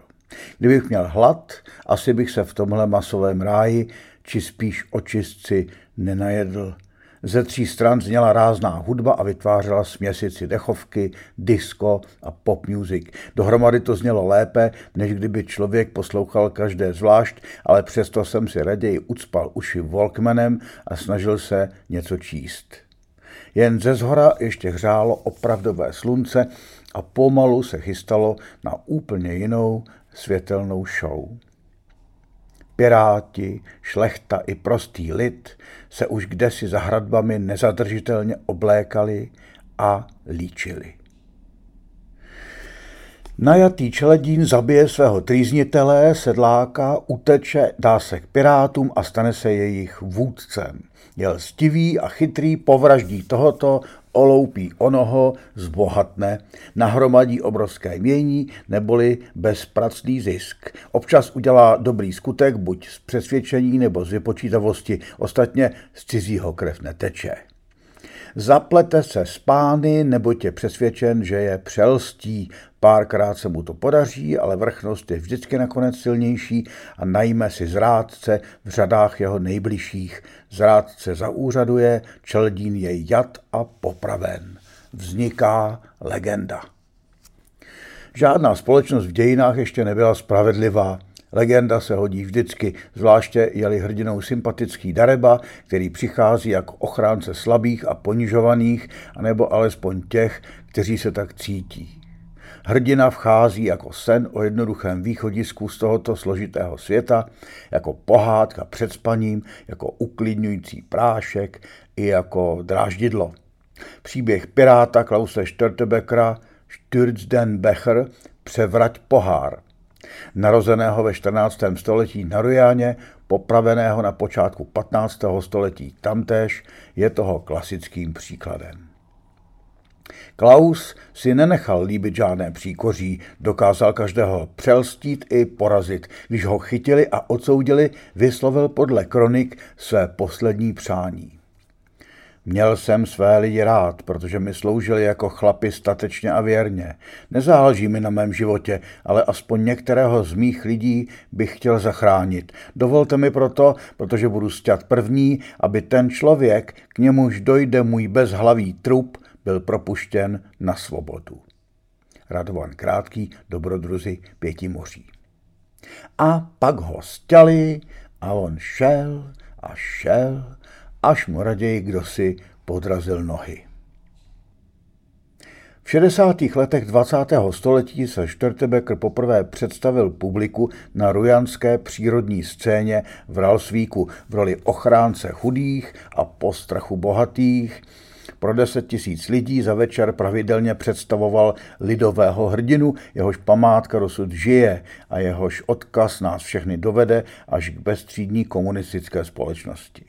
Kdybych měl hlad, asi bych se v tomhle masovém ráji, či spíš očistci, nenajedl. Ze 3 stran zněla rázná hudba a vytvářela směsici dechovky, disco a pop music. Dohromady to znělo lépe, než kdyby člověk poslouchal každé zvlášť, ale přesto jsem si raději ucpal uši Walkmanem a snažil se něco číst. Jen ze zhora ještě hřálo opravdové slunce a pomalu se chystalo na úplně jinou světelnou show. Piráti, šlechta i prostý lid se už kdesi za hradbami nezadržitelně oblékali a líčili. Najatý čeledín zabije svého trýznitele, sedláka, uteče, dá se k pirátům a stane se jejich vůdcem. Je lstivý a chytrý, povraždí tohoto, oloupí onoho, zbohatne, nahromadí obrovské mění neboli bezpracný zisk. Občas udělá dobrý skutek, buď z přesvědčení nebo z vypočítavosti, ostatně z cizího krev neteče. Zaplete se s pány, neboť je přesvědčen, že je přelstí. Párkrát se mu to podaří, ale vrchnost je vždycky nakonec silnější a najme si zrádce v řadách jeho nejbližších. Zrádce zaúřaduje, čeldín je jat a popraven. Vzniká legenda. Žádná společnost v dějinách ještě nebyla spravedlivá. Legenda se hodí vždycky, zvláště je-li hrdinou sympatický dareba, který přichází jako ochránce slabých a ponižovaných, anebo alespoň těch, kteří se tak cítí. Hrdina vchází jako sen o jednoduchém východisku z tohoto složitého světa, jako pohádka před spaním, jako uklidňující prášek i jako dráždidlo. Příběh piráta Klause Störtebekera, Stürz den Becher, převrať pohár. narozeného ve 14. století na Rujáně, popraveného na počátku 15. století tamtéž, je toho klasickým příkladem. Klaus si nenechal líbit žádné příkoří, dokázal každého přelstít i porazit. Když ho chytili a odsoudili, vyslovil podle kronik své poslední přání. Měl jsem své lidi rád, protože mi sloužili jako chlapi statečně a věrně. Nezáleží mi na mém životě, ale aspoň některého z mých lidí bych chtěl zachránit. Dovolte mi proto, protože budu sťat první, aby ten člověk, k němuž dojde můj bezhlavý trup, byl propuštěn na svobodu. Radovan Krátký, Dobrodruzi Pěti moří. A pak ho sťali a on šel a šel, až mu raději kdosi podrazil nohy. V 60. letech 20. století se Störtebeker poprvé představil publiku na rujanské přírodní scéně v Ralsvíku v roli ochránce chudých a postrachu bohatých. Pro 10 000 lidí za večer pravidelně představoval lidového hrdinu, jehož památka dosud žije a jehož odkaz nás všechny dovede až k bezstřídní komunistické společnosti.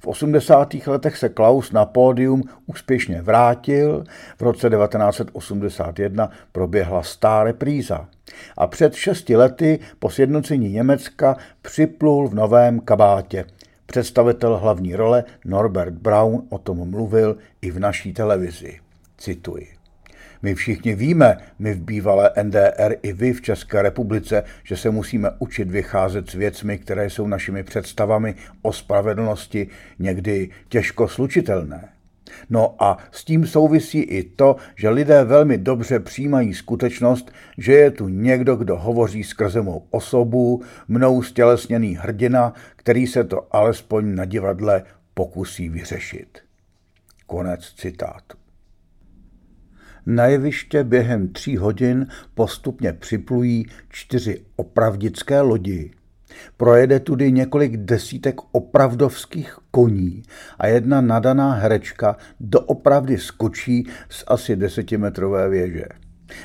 V 80. letech se Klaus na pódium úspěšně vrátil, v roce 1981 proběhla stá repríza a před 6 lety po sjednocení Německa připlul v novém kabátě. Představitel hlavní role Norbert Braun o tom mluvil i v naší televizi. Cituji. My všichni víme, my v bývalé NDR i vy v České republice, že se musíme učit vycházet s věcmi, které jsou našimi představami o spravedlnosti někdy těžko slučitelné. No a s tím souvisí i to, že lidé velmi dobře přijímají skutečnost, že je tu někdo, kdo hovoří skrze mou osobu, mnou stělesněný hrdina, který se to alespoň na divadle pokusí vyřešit. Konec citátu. Na jeviště během 3 hodin postupně připlují 4 opravdické lodi. Projede tudy několik desítek opravdovských koní a jedna nadaná herečka doopravdy skočí z asi 10metrové věže.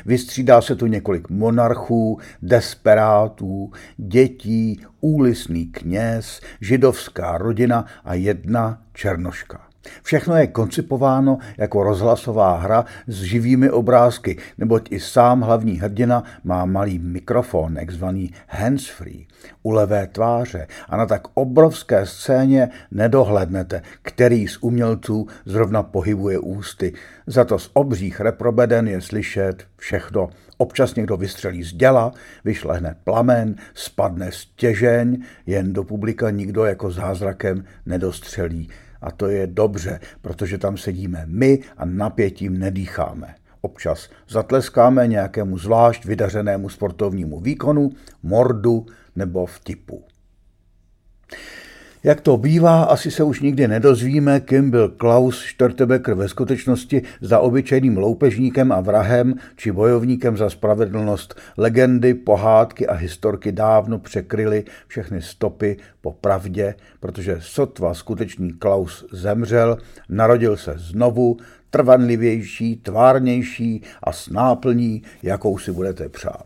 Vystřídá se tu několik monarchů, desperátů, dětí, úlisný kněz, židovská rodina a jedna černoška. Všechno je koncipováno jako rozhlasová hra s živými obrázky, neboť i sám hlavní hrdina má malý mikrofonek zvaný handsfree u levé tváře a na tak obrovské scéně nedohlednete, který z umělců zrovna pohybuje ústy. Za to z obřích reprobeden je slyšet všechno. Občas někdo vystřelí z děla, vyšlehne plamen, spadne stěžeň, jen do publika nikdo jako zázrakem nedostřelí. A to je dobře, protože tam sedíme my a napětím nedýcháme. Občas zatleskáme nějakému zvlášť vydařenému sportovnímu výkonu, mordu nebo vtipu. Jak to bývá, asi se už nikdy nedozvíme, kým byl Klaus Störtebeker ve skutečnosti, za obyčejným loupežníkem a vrahem či bojovníkem za spravedlnost. Legendy, pohádky a historky dávno překryly všechny stopy po pravdě, protože sotva skutečný Klaus zemřel, narodil se znovu, trvanlivější, tvárnější a snáplní, jakou si budete přát.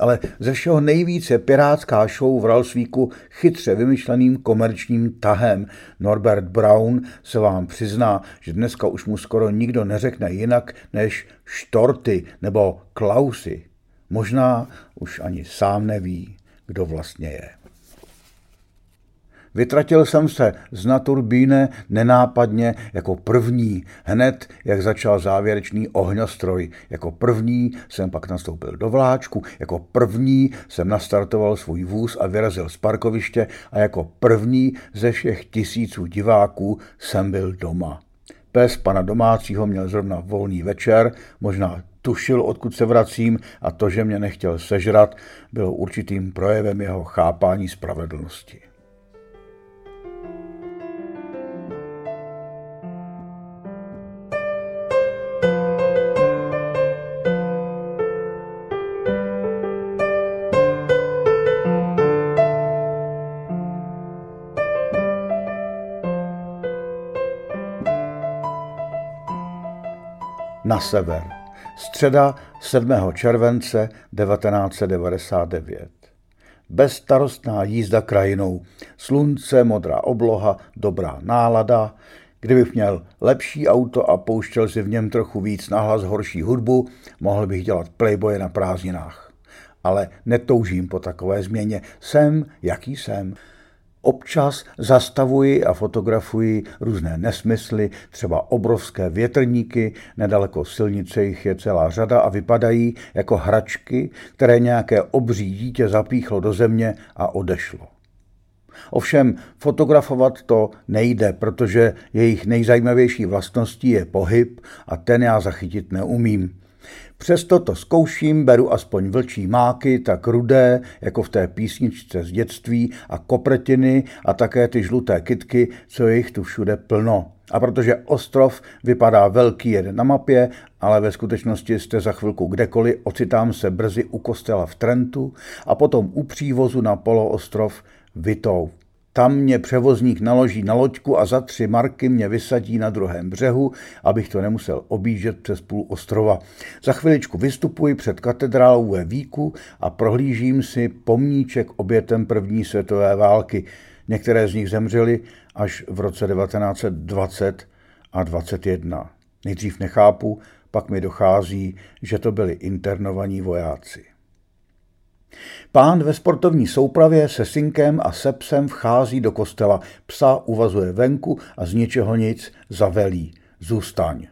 Ale ze všeho nejvíce pirátská show v Ralsvíku chytře vymyšleným komerčním tahem. Norbert Braun se vám přizná, že dneska už mu skoro nikdo neřekne jinak než Štorty nebo Klausy. Možná už ani sám neví, kdo vlastně je. Vytratil jsem se z Naturbíne nenápadně jako první, hned jak začal závěrečný ohňostroj. Jako první jsem pak nastoupil do vláčku, jako první jsem nastartoval svůj vůz a vyrazil z parkoviště a jako první ze všech 1000 diváků jsem byl doma. Pes pana domácího měl zrovna volný večer, možná tušil, odkud se vracím, a to, že mě nechtěl sežrat, bylo určitým projevem jeho chápání spravedlnosti. Na sever. Středa 7. července 1999. Bezstarostná jízda krajinou, slunce, modrá obloha, dobrá nálada. Kdybych měl lepší auto a pouštěl si v něm trochu víc nahlas horší hudbu, mohl bych dělat playboye na prázdninách. Ale netoužím po takové změně. Jsem, jaký jsem. Občas zastavuji a fotografuji různé nesmysly, třeba obrovské větrníky, nedaleko silnice jich je celá řada a vypadají jako hračky, které nějaké obří dítě zapíchlo do země a odešlo. Ovšem fotografovat to nejde, protože jejich nejzajímavější vlastností je pohyb a ten já zachytit neumím. Přesto to zkouším, beru aspoň vlčí máky, tak rudé, jako v té písničce z dětství, a kopretiny a také ty žluté kytky, co je jich tu všude plno. A protože ostrov vypadá velký jeden na mapě, ale ve skutečnosti jste za chvilku kdekoliv, ocitám se brzy u kostela v Trentu a potom u přívozu na poloostrov Vitou. Tam mě převozník naloží na loďku a za 3 marky mě vysadí na druhém břehu, abych to nemusel objíždět přes půl ostrova. Za chviličku vystupuji před katedrálou ve Víku a prohlížím si pomníček obětem první světové války. Některé z nich zemřely až v roce 1920 a 1921. Nejdřív nechápu, pak mi dochází, že to byli internovaní vojáci. Pán ve sportovní soupravě se synkem a se psem vchází do kostela, psa uvazuje venku a z ničeho nic zavelí. Zůstaň.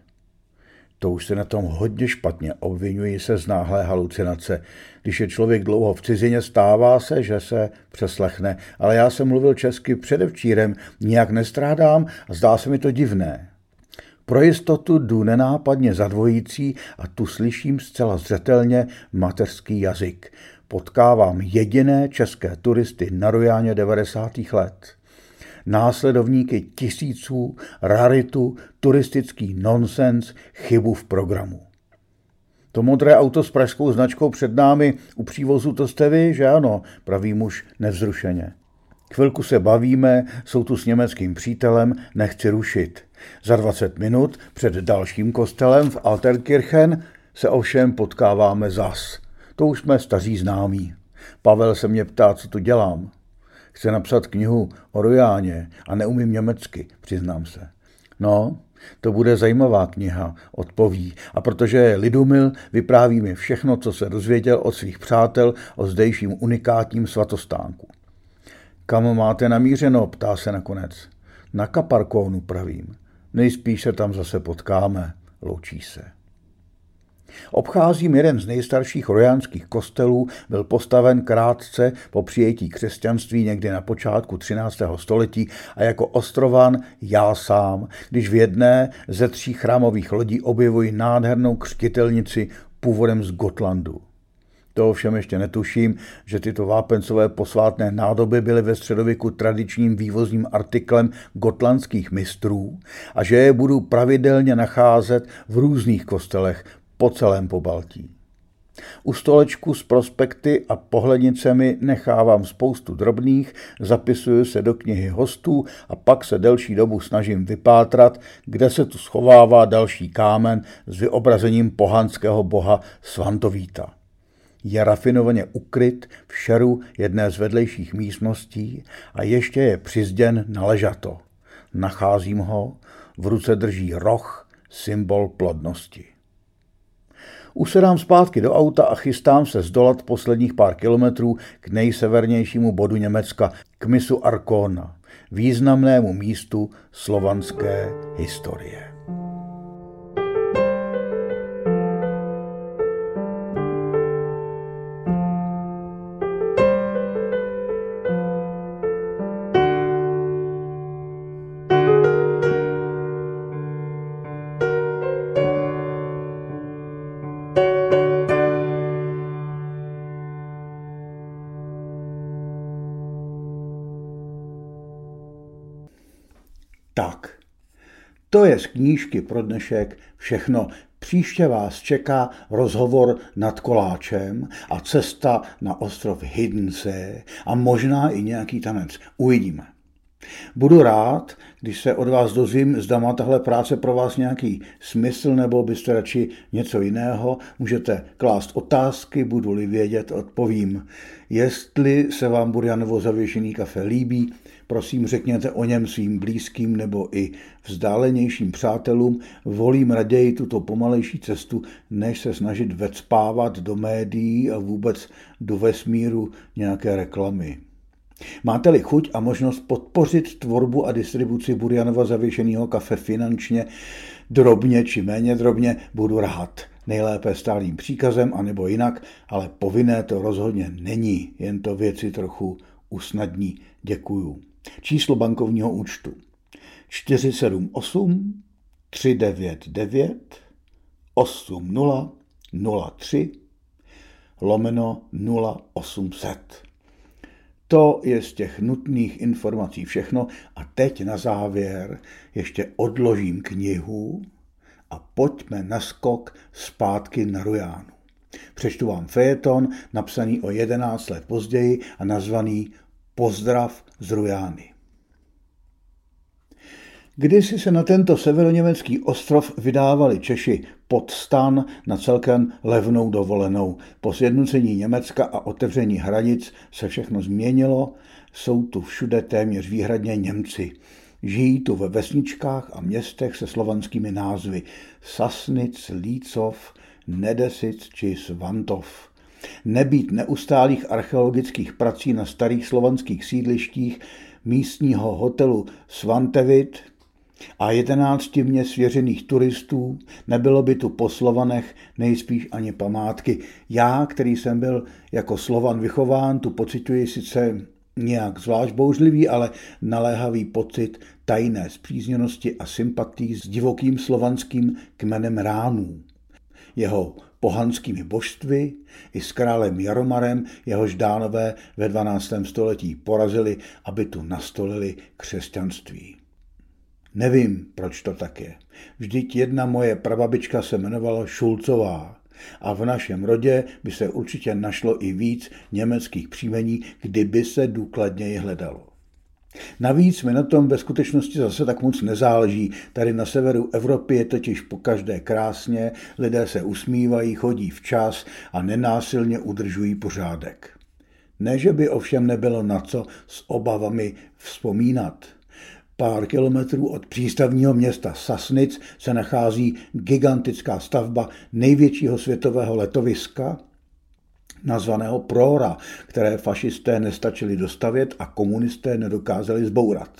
To už se na tom hodně špatně, obvinuji se z náhlé halucinace. Když je člověk dlouho v cizině, stává se, že se přeslechne. Ale já jsem mluvil česky předevčírem, nijak nestrádám a zdá se mi to divné. Pro jistotu jdu nenápadně za dvojicí a tu slyším zcela zřetelně mateřský jazyk. Potkávám jediné české turisty na Rojáně 90. let. Následovníky tisíců, raritu, turistický nonsens, chybu v programu. To modré auto s pražskou značkou před námi u přívozu, to jste vy, že ano, praví muž nevzrušeně. Chvilku se bavíme, jsou tu s německým přítelem, nechci rušit. Za 20 minut před dalším kostelem v Altenkirchen se ovšem potkáváme zas. To už jsme staří známí. Pavel se mě ptá, co tu dělám. Chce napsat knihu o Rojáně a neumím německy, přiznám se. No, to bude zajímavá kniha, odpoví. A protože je lidumil, vypráví mi všechno, co se dozvěděl od svých přátel o zdejším unikátním svatostánku. Kam máte namířeno, ptá se nakonec. Na Kaparkónu, pravím. Nejspíš se tam zase potkáme, loučí se. Obcházím jeden z nejstarších rojánských kostelů, byl postaven krátce po přijetí křesťanství někdy na počátku 13. století a jako ostrovan já sám, když v jedné ze 3 chrámových lodí objevuji nádhernou křtitelnici původem z Gotlandu. To ovšem ještě netuším, že tyto vápencové posvátné nádoby byly ve středověku tradičním vývozním artiklem gotlandských mistrů a že je budu pravidelně nacházet v různých kostelech po celém Pobaltí. U stolečku s prospekty a pohlednicemi nechávám spoustu drobných, zapisuju se do knihy hostů a pak se delší dobu snažím vypátrat, kde se tu schovává další kámen s vyobrazením pohanského boha Svantovíta. Je rafinovaně ukryt v šeru jedné z vedlejších místností a ještě je přizděn na ležato. Nacházím ho, v ruce drží roh, symbol plodnosti. Usedám zpátky do auta a chystám se zdolat posledních pár kilometrů k nejsevernějšímu bodu Německa, k mysu Arkona, významnému místu slovanské historie. To je z knížky pro dnešek všechno. Příště vás čeká rozhovor nad koláčem a cesta na ostrov Hidden Sea a možná i nějaký tanec. Uvidíme. Budu rád, když se od vás dozvím, zda má tahle práce pro vás nějaký smysl, nebo byste radši něco jiného. Můžete klást otázky, budu-li vědět, odpovím. Jestli se vám Burjanovo zavěšený kafe líbí, prosím řekněte o něm svým blízkým nebo i vzdálenějším přátelům. Volím raději tuto pomalejší cestu, než se snažit vecpávat do médií a vůbec do vesmíru nějaké reklamy. Máte-li chuť a možnost podpořit tvorbu a distribuci Burjanova zavěšeného kafe finančně, drobně či méně drobně, budu rád. Nejlépe stálým příkazem, anebo jinak, ale povinné to rozhodně není, jen to věci trochu usnadní. Děkuju. Číslo bankovního účtu 478 399 8003 /0800. To je z těch nutných informací všechno a teď na závěr ještě odložím knihu a pojďme na skok zpátky na Rujánu. Přečtu vám fejeton, napsaný o 11 let později a nazvaný Pozdrav z Rujány. Kdysi se na tento severoněmecký ostrov vydávali Češi pod stan na celkem levnou dovolenou. Po sjednocení Německa a otevření hranic se všechno změnilo, jsou tu všude téměř výhradně Němci. Žijí tu ve vesničkách a městech se slovanskými názvy Sasnic, Lícov, Nedesic či Svantov. Nebýt neustálých archeologických prací na starých slovanských sídlištích, místního hotelu Svantevit a 11 mě svěřených turistů, nebylo by tu po Slovanech nejspíš ani památky. Já, který jsem byl jako Slovan vychován, tu pociťuji sice nějak zvlášť bouřlivý, ale naléhavý pocit tajné spřízněnosti a sympatii s divokým slovanským kmenem Ránů, jeho pohanskými božstvy i s králem Jaromarem, jehož Dánové ve 12. století porazili, aby tu nastolili křesťanství. Nevím, proč to tak je. Vždyť jedna moje prababička se jmenovala Šulcová a v našem rodě by se určitě našlo i víc německých příjmení, kdyby se důkladněji hledalo. Navíc mi na tom ve skutečnosti zase tak moc nezáleží. Tady na severu Evropy je totiž pokaždé krásně, lidé se usmívají, chodí včas a nenásilně udržují pořádek. Ne, že by ovšem nebylo na co s obavami vzpomínat. Pár kilometrů od přístavního města Sasnic se nachází gigantická stavba největšího světového letoviska, nazvaného Prora, které fašisté nestačili dostavět a komunisté nedokázali zbourat.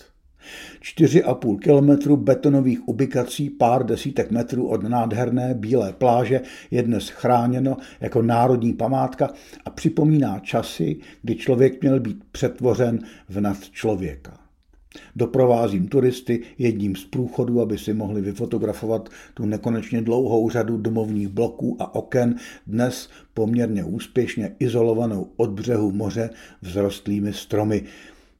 4,5 kilometru betonových ubikací pár desítek metrů od nádherné bílé pláže je dnes chráněno jako národní památka a připomíná časy, kdy člověk měl být přetvořen v nadčlověka. Doprovázím turisty jedním z průchodů, aby si mohli vyfotografovat tu nekonečně dlouhou řadu domovních bloků a oken, dnes poměrně úspěšně izolovanou od břehu moře vzrostlými stromy.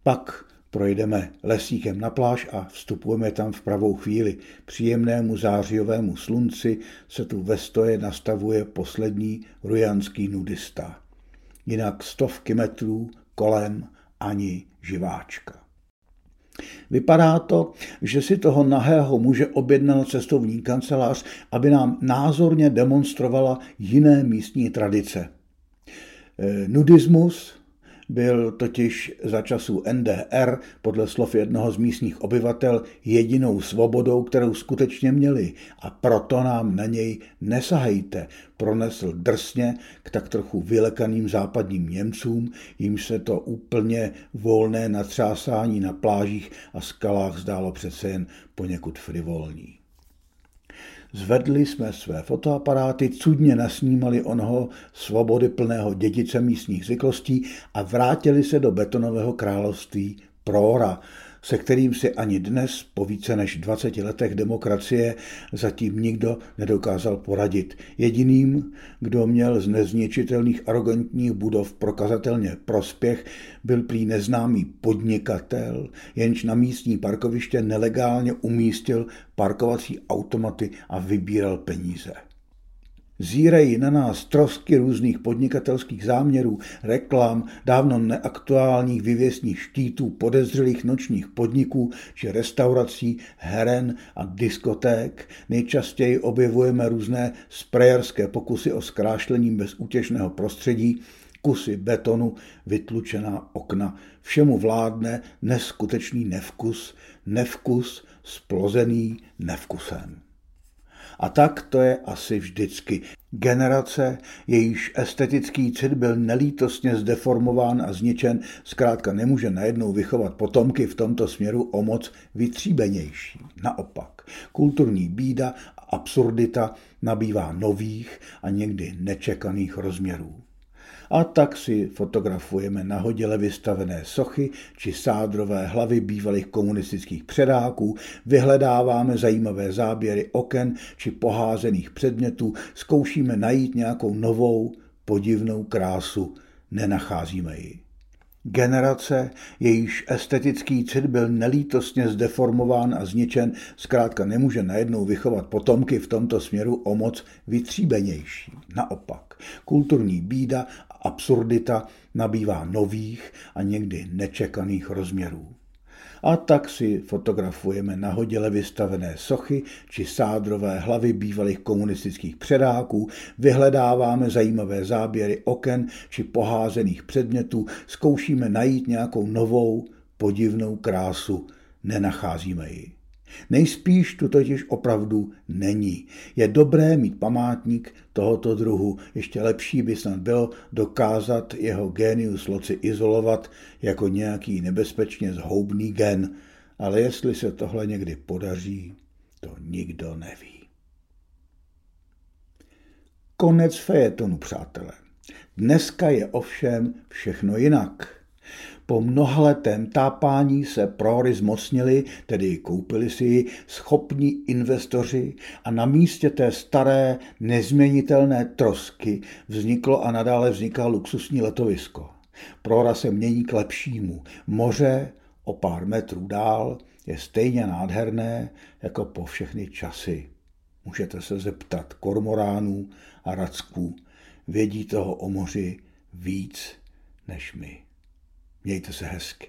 Pak projdeme lesíkem na pláž a vstupujeme tam v pravou chvíli. Příjemnému zářijovému slunci se tu ve stoje nastavuje poslední rujanský nudista. Jinak 100 metrů kolem ani živáčka. Vypadá to, že si toho nahého muže objednal cestovní kancelář, aby nám názorně demonstrovala jiné místní tradice. Nudismus byl totiž za časů NDR podle slov jednoho z místních obyvatel jedinou svobodou, kterou skutečně měli, a proto nám na něj nesahejte, pronesl drsně k tak trochu vylekaným západním Němcům, jimž se to úplně volné natřásání na plážích a skalách zdálo přece jen poněkud frivolní. Zvedli jsme své fotoaparáty, cudně nasnímali onoho svobody plného dědice místních zvyklostí a vrátili se do betonového království Prora, se kterým si ani dnes, po více než 20 letech demokracie, zatím nikdo nedokázal poradit. Jediným, kdo měl z nezničitelných arrogantních budov prokazatelně prospěch, byl prý neznámý podnikatel, jenž na místní parkoviště nelegálně umístil parkovací automaty a vybíral peníze. Zírají na nás trosky různých podnikatelských záměrů, reklam, dávno neaktuálních vývěsních štítů podezřelých nočních podniků či restaurací, heren a diskoték. Nejčastěji objevujeme různé sprejerské pokusy o zkrášlení bezútěšného prostředí, kusy betonu, vytlučená okna. Všemu vládne neskutečný nevkus, nevkus splozený nevkusem. A tak to je asi vždycky. Generace, jejíž estetický cit byl nelítostně zdeformován a zničen, zkrátka nemůže najednou vychovat potomky v tomto směru o moc vytříbenější. Naopak, kulturní bída a absurdita nabývá nových a někdy nečekaných rozměrů. A tak si fotografujeme nahodile vystavené sochy či sádrové hlavy bývalých komunistických předáků, vyhledáváme zajímavé záběry oken či poházených předmětů, zkoušíme najít nějakou novou, podivnou krásu, nenacházíme ji. Generace, jejíž estetický cit byl nelítostně zdeformován a zničen, zkrátka nemůže najednou vychovat potomky v tomto směru o moc vytříbenější. Naopak, kulturní bída a absurdita nabývá nových a někdy nečekaných rozměrů. A tak si fotografujeme nahodile vystavené sochy či sádrové hlavy bývalých komunistických předáků, vyhledáváme zajímavé záběry oken či poházených předmětů, zkoušíme najít nějakou novou, podivnou krásu, nenacházíme ji. Nejspíš tu totiž opravdu není. Je dobré mít památník tohoto druhu, ještě lepší by snad bylo dokázat jeho genius loci izolovat jako nějaký nebezpečně zhoubný gen, ale jestli se tohle někdy podaří, to nikdo neví. Konec fejetonu, přátelé. Dneska je ovšem všechno jinak. Po mnohaletém tápání se prory zmocnili, tedy koupili si ji, schopní investoři a na místě té staré, nezměnitelné trosky vzniklo a nadále vzniká luxusní letovisko. Prora se mění k lepšímu. Moře o pár metrů dál je stejně nádherné jako po všechny časy. Můžete se zeptat kormoránů a racků. Vědí toho o moři víc než my. Mějte se hezky.